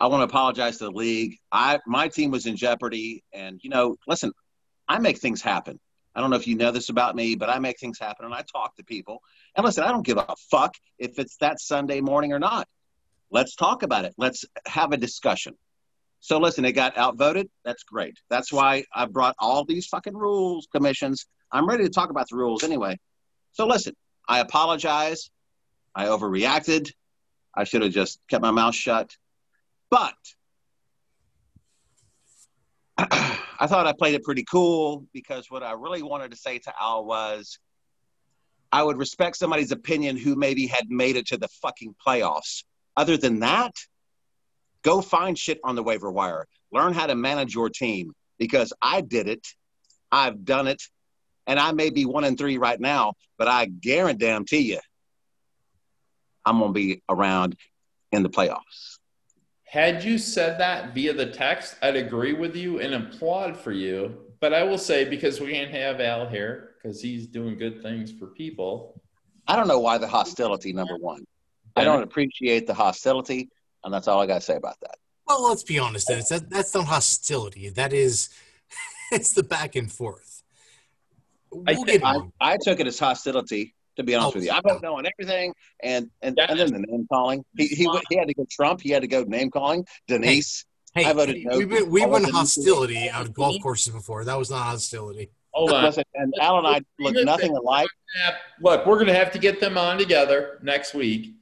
I want to apologize to the league. I my team was in jeopardy, and, you know, listen, I make things happen. I don't know if you know this about me, but I make things happen, and I talk to people. And, listen, I don't give a fuck if it's that Sunday morning or not. Let's talk about it. Let's have a discussion. So, listen, it got outvoted. That's great. That's why I brought all these fucking rules, commissions. I'm ready to talk about the rules anyway. So, listen, I apologize. I overreacted. I should have just kept my mouth shut. But I thought I played it pretty cool, because what I really wanted to say to Al was I would respect somebody's opinion who maybe had made it to the fucking playoffs. Other than that, go find shit on the waiver wire. Learn how to manage your team, because I did it. I've done it. And I may be one and three right now, but I guarantee you I'm going to be around in the playoffs. Had you said that via the text, I'd agree with you and applaud for you. But I will say, because we can't have Al here because he's doing good things for people. I don't know why the hostility, number one. I don't appreciate the hostility, and that's all I got to say about that. Well, let's be honest, Dennis. That, that's not hostility. That is – it's the back and forth. We'll I, I, I took it as hostility, to be honest oh, with you. I don't know on everything, and, and, and then the name-calling. He, he he had to go Trump. He had to go name-calling. Denise. Hey, hey, I voted no. We went, we went hostility out of golf courses before. That was not hostility. Hold on. Listen, and Al and I look nothing alike. Look, we're going to have to get them on together next week.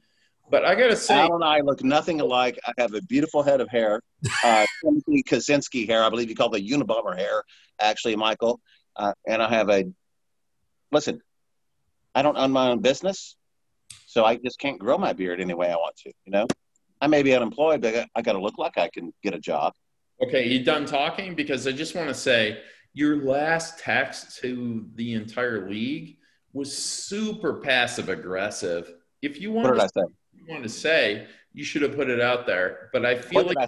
But I got to say, Al and I look nothing alike. I have a beautiful head of hair, uh, Timothy Kaczynski hair. I believe you call it Unabomber hair, actually, Michael. Uh, and I have a – listen, I don't own my own business, so I just can't grow my beard any way I want to, you know. I may be unemployed, but I, I got to look like I can get a job. Okay, you done talking? Because I just want to say your last text to the entire league was super passive-aggressive. If you want to say? want to say you should have put it out there, but I feel like I,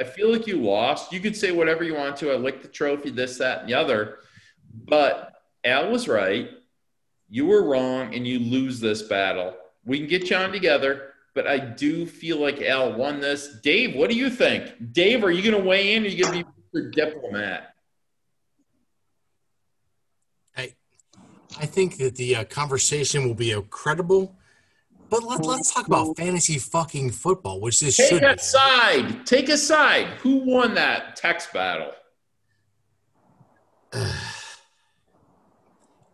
I feel like you lost. You could say whatever you want to. I licked the trophy, this, that, and the other, but Al was right. You were wrong, and you lose this battle. We can get you on together, but I do feel like Al won this. Dave, what do you think? Dave, are you going to weigh in, or are you going to be Mister Diplomat? I, I think that the uh, conversation will be credible. But let, let's talk about fantasy fucking football, which this should be. Take a side. Take a side. Who won that text battle? I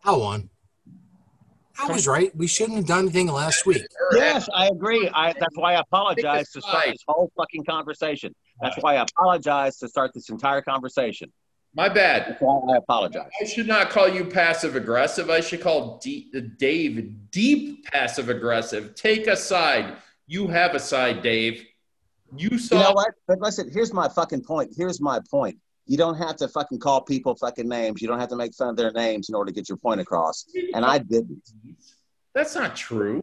won. I was right. We shouldn't have done anything last week. Yes, I agree. I, that's why I apologize to start this whole fucking conversation. That's why I apologize to start this entire conversation. My bad. That's why I apologize. I should not call you passive-aggressive. I should call D- Dave deep passive-aggressive. Take a side. You have a side, Dave. You saw. You know what? But listen, here's my fucking point. Here's my point. You don't have to fucking call people fucking names. You don't have to make fun of their names in order to get your point across. And I didn't. That's not true.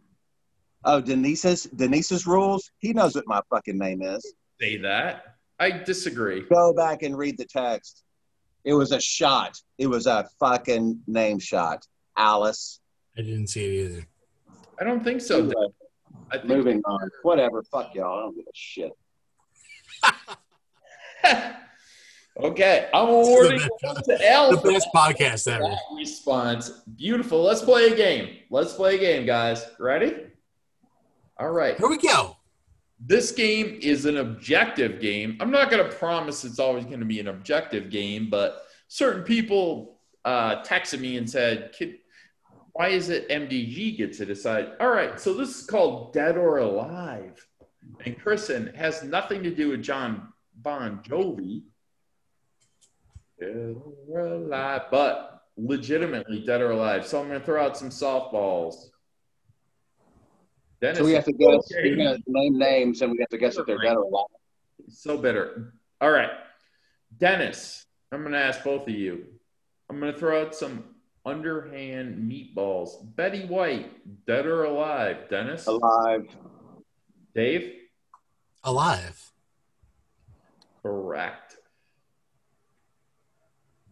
Oh, Denise's Denise's rules? He knows what my fucking name is. Say that. I disagree. Go back and read the text. It was a shot. It was a fucking name shot. Alice. I didn't see it either. I don't think so. Anyway, I think moving on. Better. Whatever. Fuck y'all. I don't give a shit. Okay. I'm awarding it to Al. The best podcast ever. That response. Beautiful. Let's play a game. Let's play a game, guys. Ready? All right. Here we go. This game is an objective game. I'm not going to promise it's always going to be an objective game, but certain people uh, texted me and said, Kid, why is it M D G gets to decide? All right, so this is called Dead or Alive. And Kristen has nothing to do with John Bon Jovi. Dead or alive, but legitimately dead or alive. So I'm going to throw out some softballs. Dennis, so we have to guess. We're going to name names, and we have to guess if they're dead or alive. So bitter. All right, Dennis. I'm going to ask both of you. I'm going to throw out some underhand meatballs. Betty White, dead or alive? Dennis? Alive. Dave? Alive. Correct.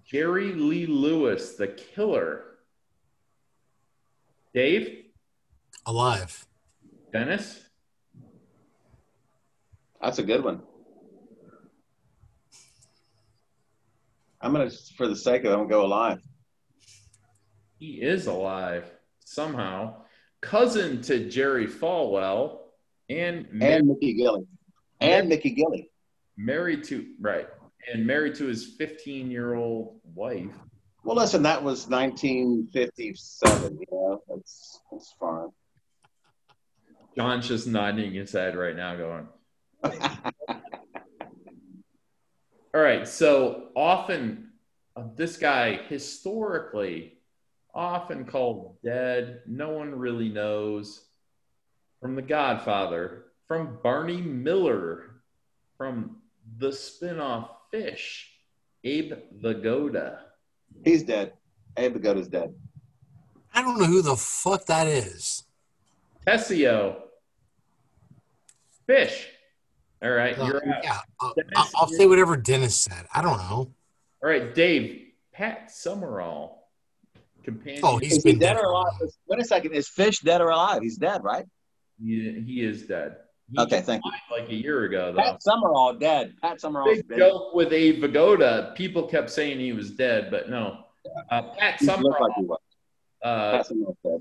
Jerry Lee Lewis, the killer. Dave? Alive. Dennis? That's a good one. I'm going to, for the sake of it, I'm going to go alive. He is alive somehow. Cousin to Jerry Falwell and and Mary, Mickey Gilly. And Mickey Gilly. Married to, right. And married to his fifteen-year-old wife. Well, listen, that was nineteen fifty-seven, you know. That's, that's fine. John's just nodding his head right now going. All right, so often uh, this guy historically often called dead. No one really knows. From The Godfather, from Barney Miller, from the spinoff Fish, Abe Vigoda. He's dead. Abe Vigoda's dead. I don't know who the fuck that is. Tessio. Fish. All right, uh, you're out. Yeah, uh, Dennis, I'll say whatever Dennis said. I don't know. All right, Dave. Pat Summerall, companion. Oh, he's is been he dead, dead or alive? alive? Wait a second. Is Fish dead or alive? He's dead, right? He, he is dead. He okay, thank you. Like a year ago, though. Pat Summerall dead. Pat Summerall. Big joke with Abe Vigoda. People kept saying he was dead, but no. Uh, Pat he Summerall. Looked like he was. Uh, Pat Summerall's dead.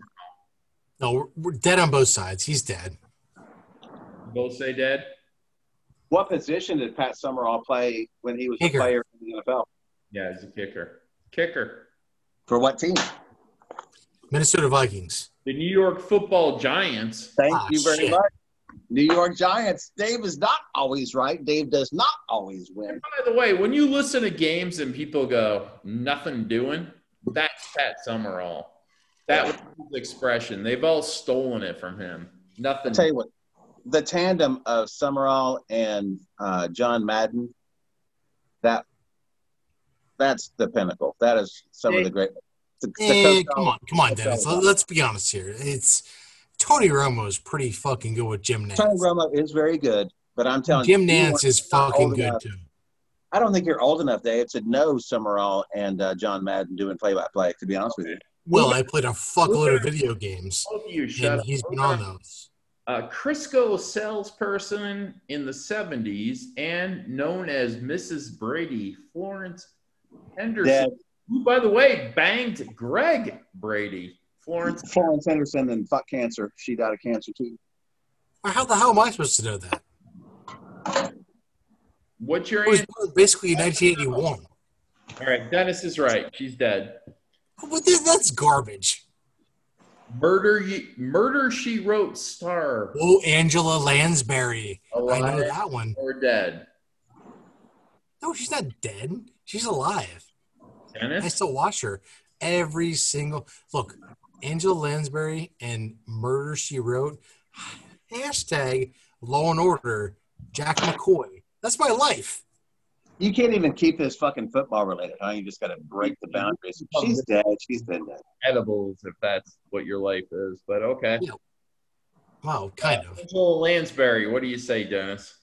No, we're dead on both sides. He's dead. You both say dead. What position did Pat Summerall play when he was kicker. a player in the N F L? Yeah, he's a kicker. Kicker. For what team? Minnesota Vikings. The New York football Giants. Thank ah, you very shit. much. New York Giants. Dave is not always right. Dave does not always win. And by the way, when you listen to games and people go, nothing doing, that's Pat Summerall. That was his expression. They've all stolen it from him. Nothing. I'll tell you what. The tandem of Summerall and uh, John Madden, that that's the pinnacle. That is some hey, of the great. The, hey, the come on, come on, Dennis. Let's be honest here. It's Tony Romo is pretty fucking good with Jim Nance. Tony Romo is very good, but I'm telling Jim you, Jim Nance is fucking good enough. too. I don't think you're old enough, Dave, to know Summerall and uh, John Madden doing play-by-play. To be honest with you, well, I played a fuckload of video games, you, and he's up. been on those. A Crisco salesperson in the seventies and known as Missus Brady, Florence Henderson, Dad. who, by the way, banged Greg Brady. Florence Florence Henderson and fuck cancer. She died of cancer, too. How the hell am I supposed to know that? What's your answer? It was basically nineteen eighty-one. All right, Dennis is right. She's dead. But that's garbage. Murder, Murder She Wrote star. Oh, Angela Lansbury. Alive I know that one. Or dead? No, she's not dead. She's alive. Dennis? I still watch her every single look. Angela Lansbury and Murder She Wrote. Hashtag Law and Order. Jack McCoy. That's my life. You can't even keep this fucking football related, huh? You just got to break the boundaries. She's dead. She's been dead. Edibles, if that's what your life is, but okay. Yeah. Wow, kind uh, of. Angela Lansbury, what do you say, Dennis?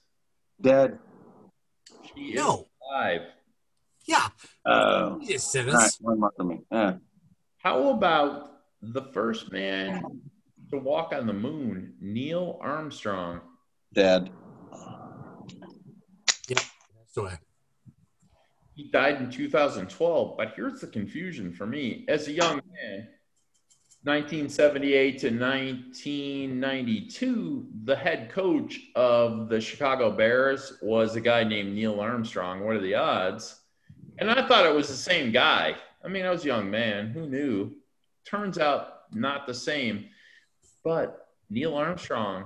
Dead. She is no. alive. Yeah. Uh, yes, Dennis. All right, one more for me. Uh. How about the first man to walk on the moon, Neil Armstrong? Dead. Yeah, that's right. He died in two thousand twelve, but here's the confusion for me. As a young man, nineteen seventy-eight to nineteen ninety-two, the head coach of the Chicago Bears was a guy named Neil Armstrong. What are the odds? And I thought it was the same guy. I mean, I was a young man. Who knew? Turns out not the same. But Neil Armstrong,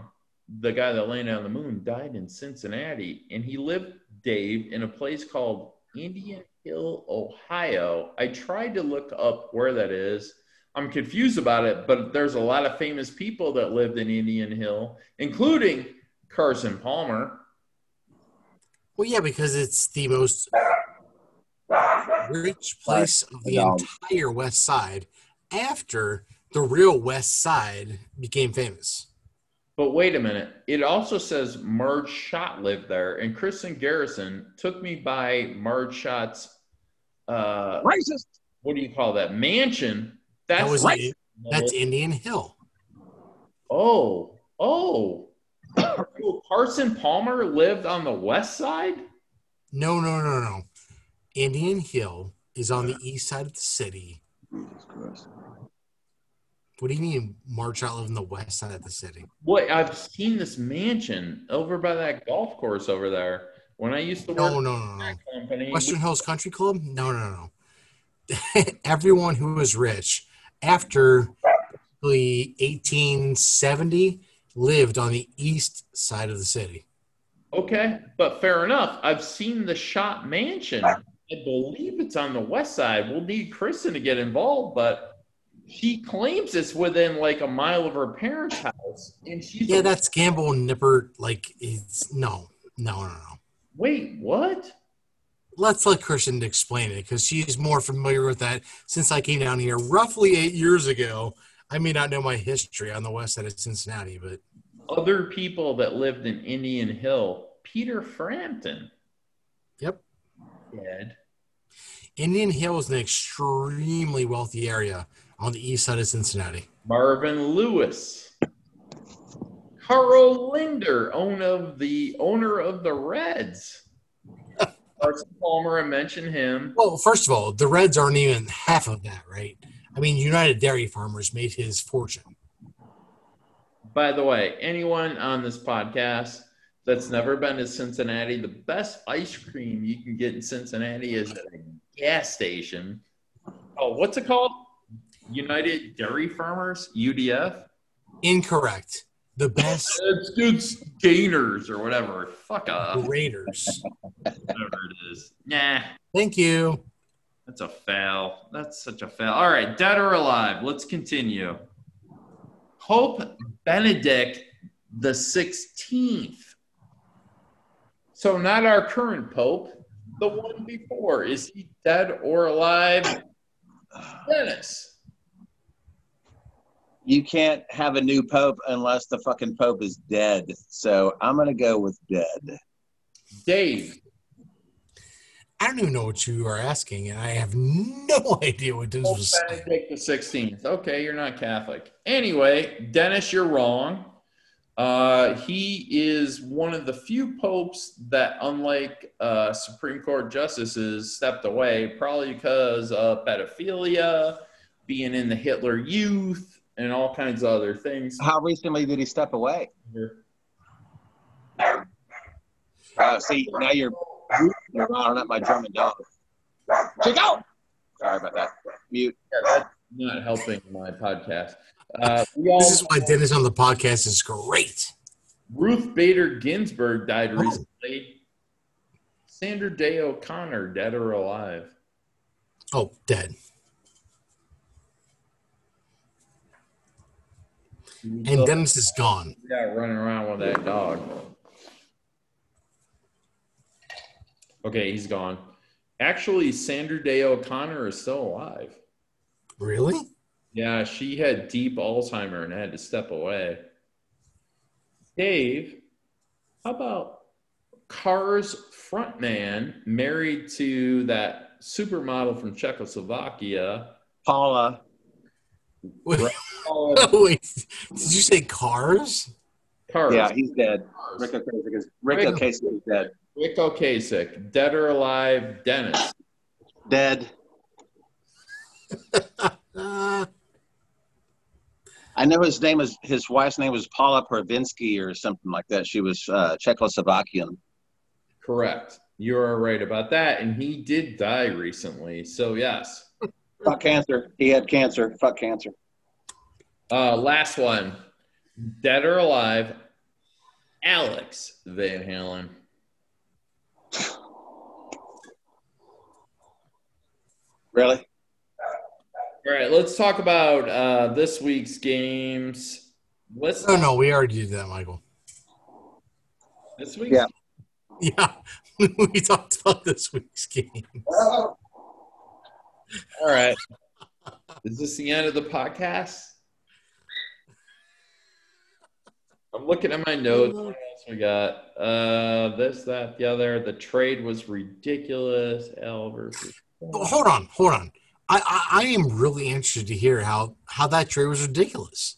the guy that landed on the moon, died in Cincinnati, and he lived, Dave, in a place called Indian Hill, Ohio. I tried to look up where that is. I'm confused about it, but there's a lot of famous people that lived in Indian Hill, including Carson Palmer. Well, yeah, because it's the most rich place of the entire West Side after the real West Side became famous. But wait a minute. It also says Marge Schott lived there, and Kristen Garrison took me by Marge Schott's uh, racist. What do you call that? Mansion. That's, that was right. That's Indian Hill. Oh, oh. Carson Palmer lived on the west side? No, no, no, no. Indian Hill is on the east side of the city. Jesus Christ. What do you mean March out on the west side of the city? What, I've seen this mansion over by that golf course over there. When I used to no, work no, no, no. That company. Western we- Hills Country Club? No, no, no. Everyone who was rich after eighteen seventy lived on the east side of the city. Okay, but fair enough. I've seen the Schott Mansion. I believe it's on the west side. We'll need Kristen to get involved, but she claims it's within like a mile of her parents' house, and she's yeah. Like, that's Gamble Nipper. Like, it's no, no, no, no. Wait, what? Let's let Kristen explain it because she's more familiar with that. Since I came down here roughly eight years ago, I may not know my history on the west side of Cincinnati, but other people that lived in Indian Hill, Peter Frampton. Yep. Dead. Indian Hill is an extremely wealthy area on the east side of Cincinnati. Marvin Lewis. Carl Linder, owner of the, owner of the Reds. Carson Palmer, I mentioned him. Well, first of all, the Reds aren't even half of that, right? I mean, United Dairy Farmers made his fortune. By the way, anyone on this podcast that's never been to Cincinnati, the best ice cream you can get in Cincinnati is at a gas station. Oh, what's it called? United Dairy Farmers, U D F? Incorrect. The best. It's dudes, Gainers or whatever. Fuck off. Raiders. Whatever it is. Nah. Thank you. That's a fail. That's such a fail. All right, dead or alive. Let's continue. Pope Benedict the sixteenth. So not our current Pope, the one before. Is he dead or alive? Dennis. You can't have a new pope unless the fucking pope is dead. So I'm going to go with dead. Dave. I don't even know what you are asking, and I have no idea what this was. Benedict the sixteenth. Okay, you're not Catholic. Anyway, Dennis, you're wrong. Uh, he is one of the few popes that, unlike uh, Supreme Court justices, stepped away, probably because of pedophilia, being in the Hitler Youth, and all kinds of other things. How recently did he step away? Oh, uh, see, now you're you're blowing up my drum and dog. Check out. Sorry about that. Mute. Yeah, that's not helping my podcast. Uh, we all this is why Dennis on the podcast is great. Ruth Bader Ginsburg died recently. Oh. Sandra Day O'Connor, dead or alive? Oh, dead. And Dennis is gone. Yeah, running around with that dog. Okay, he's gone. Actually, Sandra Day O'Connor is still alive. Really? Yeah, she had deep Alzheimer's and had to step away. Dave, how about Cars frontman married to that supermodel from Czechoslovakia? Paula. Wait, wait, did you say Cars? Cars. Yeah, he's dead. Rick Ocasek is, Rick Rick Ocasek is dead. Rick Ocasek, dead or alive? Dennis. Dead. I know his name is, his wife's name was Paula Pravinsky or something like that. She was uh, Czechoslovakian. Correct. You are right about that. And he did die recently. So, yes. Fuck cancer. He had cancer. Fuck cancer. Uh, last one. Dead or alive, Alex Van Halen. Really? All right, let's talk about uh, this week's games. Let's no, no, we already did that, Michael. This week's yeah. game? Yeah, we talked about this week's games. All right. Is this the end of the podcast? I'm looking at my notes. What else we got? Uh, this, that, the other. The trade was ridiculous. L versus. Oh, hold on, hold on. I, I, I am really interested to hear how, how that trade was ridiculous.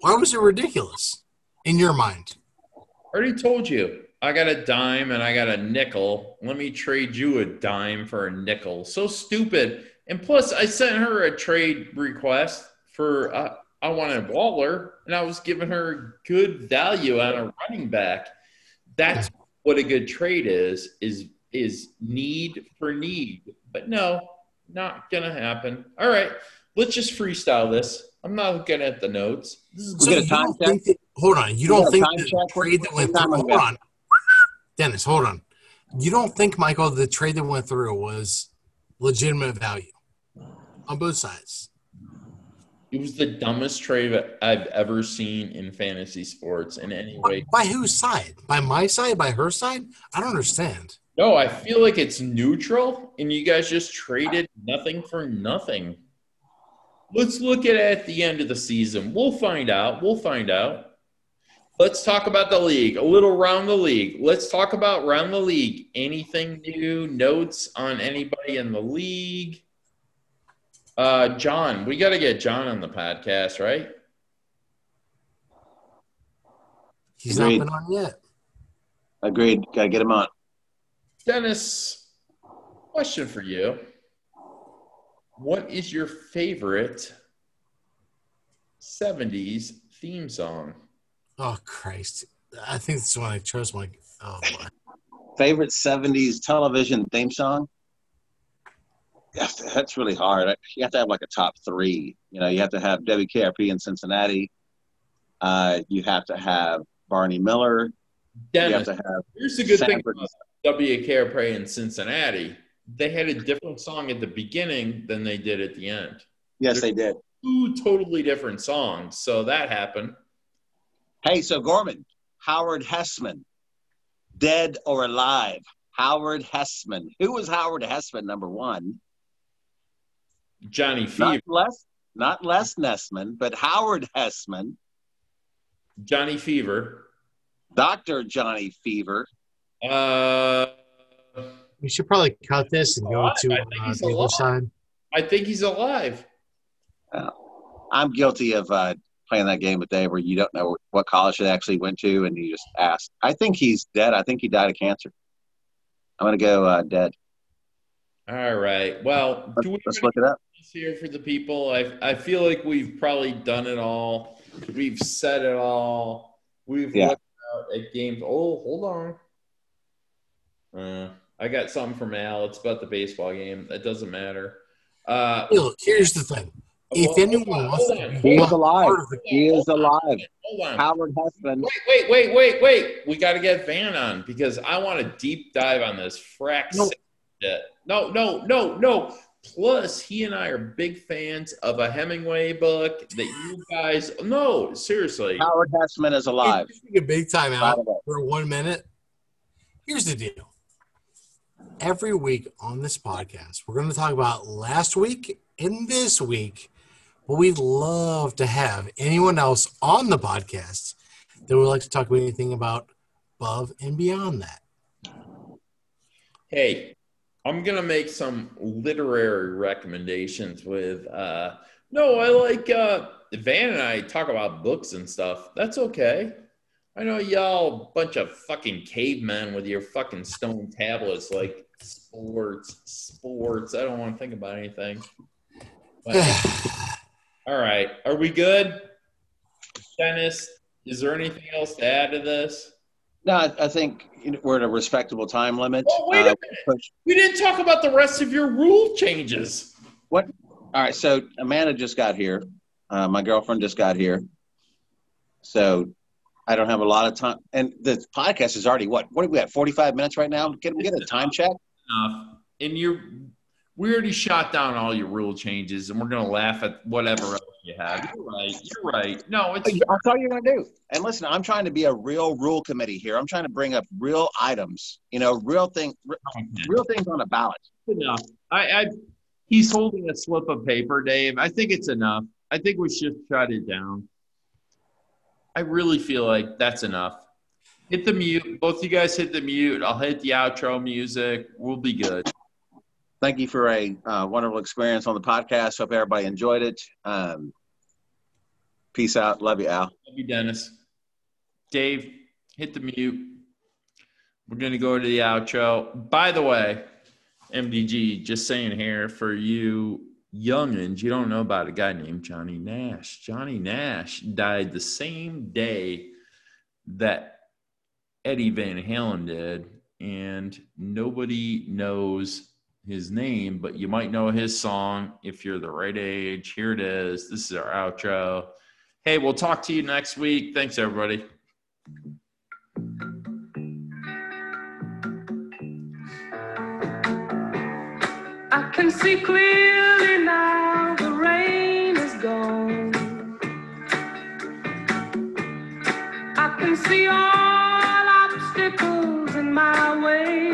Why was it ridiculous in your mind? I already told you. I got a dime and I got a nickel. Let me trade you a dime for a nickel. So stupid. And plus, I sent her a trade request for uh, I wanted Waller, and I was giving her good value on a running back. That's what a good trade is, is, is need for need. But no, not going to happen. All right, let's just freestyle this. I'm not looking at the notes. This is so time check. That, hold on. You we don't think the trade that went through – hold back. on. Dennis, hold on. You don't think, Michael, the trade that went through was legitimate value on both sides? It was the dumbest trade I've ever seen in fantasy sports in any way. By whose side? By my side? By her side? I don't understand. No, I feel like it's neutral, and you guys just traded nothing for nothing. Let's look at it at the end of the season. We'll find out. We'll find out. Let's talk about the league, a little round the league. Let's talk about round the league. Anything new, notes on anybody in the league? Uh, John, we got to get John on the podcast, right? He's Agreed. not been on yet. Agreed. Got to get him on. Dennis, question for you. What is your favorite seventies theme song? Oh, Christ. I think that's the one I chose. My, oh, my. Favorite seventies television theme song? That's really hard. You have to have like a top three. You know, you have to have W K R P in Cincinnati. Uh, you have to have Barney Miller. Dennis, you have to have here's the good Sanford. thing about W K R P in Cincinnati. They had a different song at the beginning than they did at the end. Yes, There's they did. Two totally different songs, so that happened. Hey, so Gorman, Howard Hesseman, dead or alive, Howard Hesseman. Who was Howard Hesseman, number one? Johnny Fever. Not Les, not Les Nessman, but Howard Hesseman. Johnny Fever. Doctor Johnny Fever. Uh, we should probably cut this and go to uh, the other side. I think he's alive. Uh, I'm guilty of uh, playing that game a day where you don't know what college it actually went to, and you just ask. I think he's dead. I think he died of cancer. I'm going to go uh, dead. All right. Well, do we let's look it up here for the people. I I feel like we've probably done it all. We've said it all. We've yeah. looked out at games. Oh, hold on. Uh, I got something from Al. It's about the baseball game. That doesn't matter. Uh, Look, here's the thing. If well, anyone wants to be he is alive. He is alive. Hold on. Howard Hesseman. Wait, wait, wait, wait, wait. We got to get Van on because I want to deep dive on this frack nope. shit. No, no, no, no. Plus, he and I are big fans of a Hemingway book that you guys – no, seriously. Howard Hesseman is alive. A big time out for one minute. Here's the deal. Every week on this podcast, we're going to talk about last week and this week. But we'd love to have anyone else on the podcast that would like to talk about anything about above and beyond that. Hey, I'm going to make some literary recommendations with uh, – no, I like uh, – Van and I talk about books and stuff. That's okay. I know y'all bunch of fucking cavemen with your fucking stone tablets like sports, sports. I don't want to think about anything. But, all right. Are we good? Dennis, is there anything else to add to this? No, I, I think we're at a respectable time limit. Oh, wait a uh, minute. We didn't talk about the rest of your rule changes. What? All right, so Amanda just got here. Uh, my girlfriend just got here. So I don't have a lot of time. And the podcast is already, what? What are we at, forty-five minutes right now? Can we get a time check? Enough. And you're... we already shot down all your rule changes, and we're going to laugh at whatever else you have. You're right. You're right. No, it's – that's all you're going to do. And listen, I'm trying to be a real rule committee here. I'm trying to bring up real items, you know, real thing, real things on a ballot. Enough. I, I – he's holding a slip of paper, Dave. I think it's enough. I think we should shut it down. I really feel like that's enough. Hit the mute. Both you guys hit the mute. I'll hit the outro music. We'll be good. Thank you for a uh, wonderful experience on the podcast. Hope everybody enjoyed it. Um, peace out. Love you, Al. Love you, Dennis. Dave, hit the mute. We're going to go to the outro. By the way, M D G, just saying here for you youngins, you don't know about a guy named Johnny Nash. Johnny Nash died the same day that Eddie Van Halen did, and nobody knows his name, but you might know his song if you're the right age. Here it is. This is our outro. Hey, we'll talk to you next week. Thanks, everybody. I can see clearly now, the rain is gone. I can see all obstacles in my way.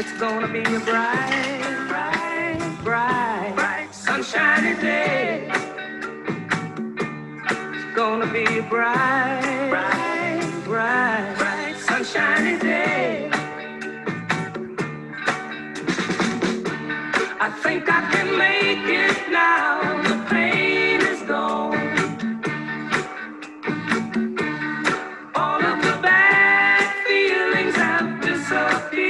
It's gonna be a bright, bright, bright, bright, sunshiny day. It's gonna be a bright, bright, bright, bright, sunshiny day. I think I can make it now. The pain is gone. All of the bad feelings have disappeared.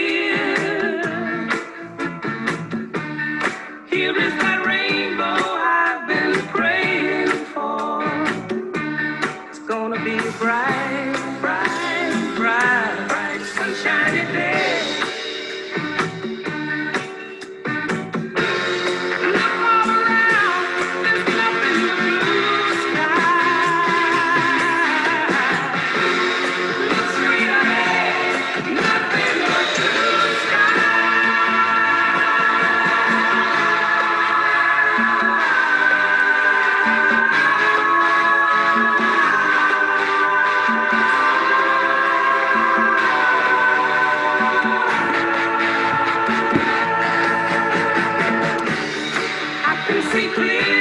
See clear.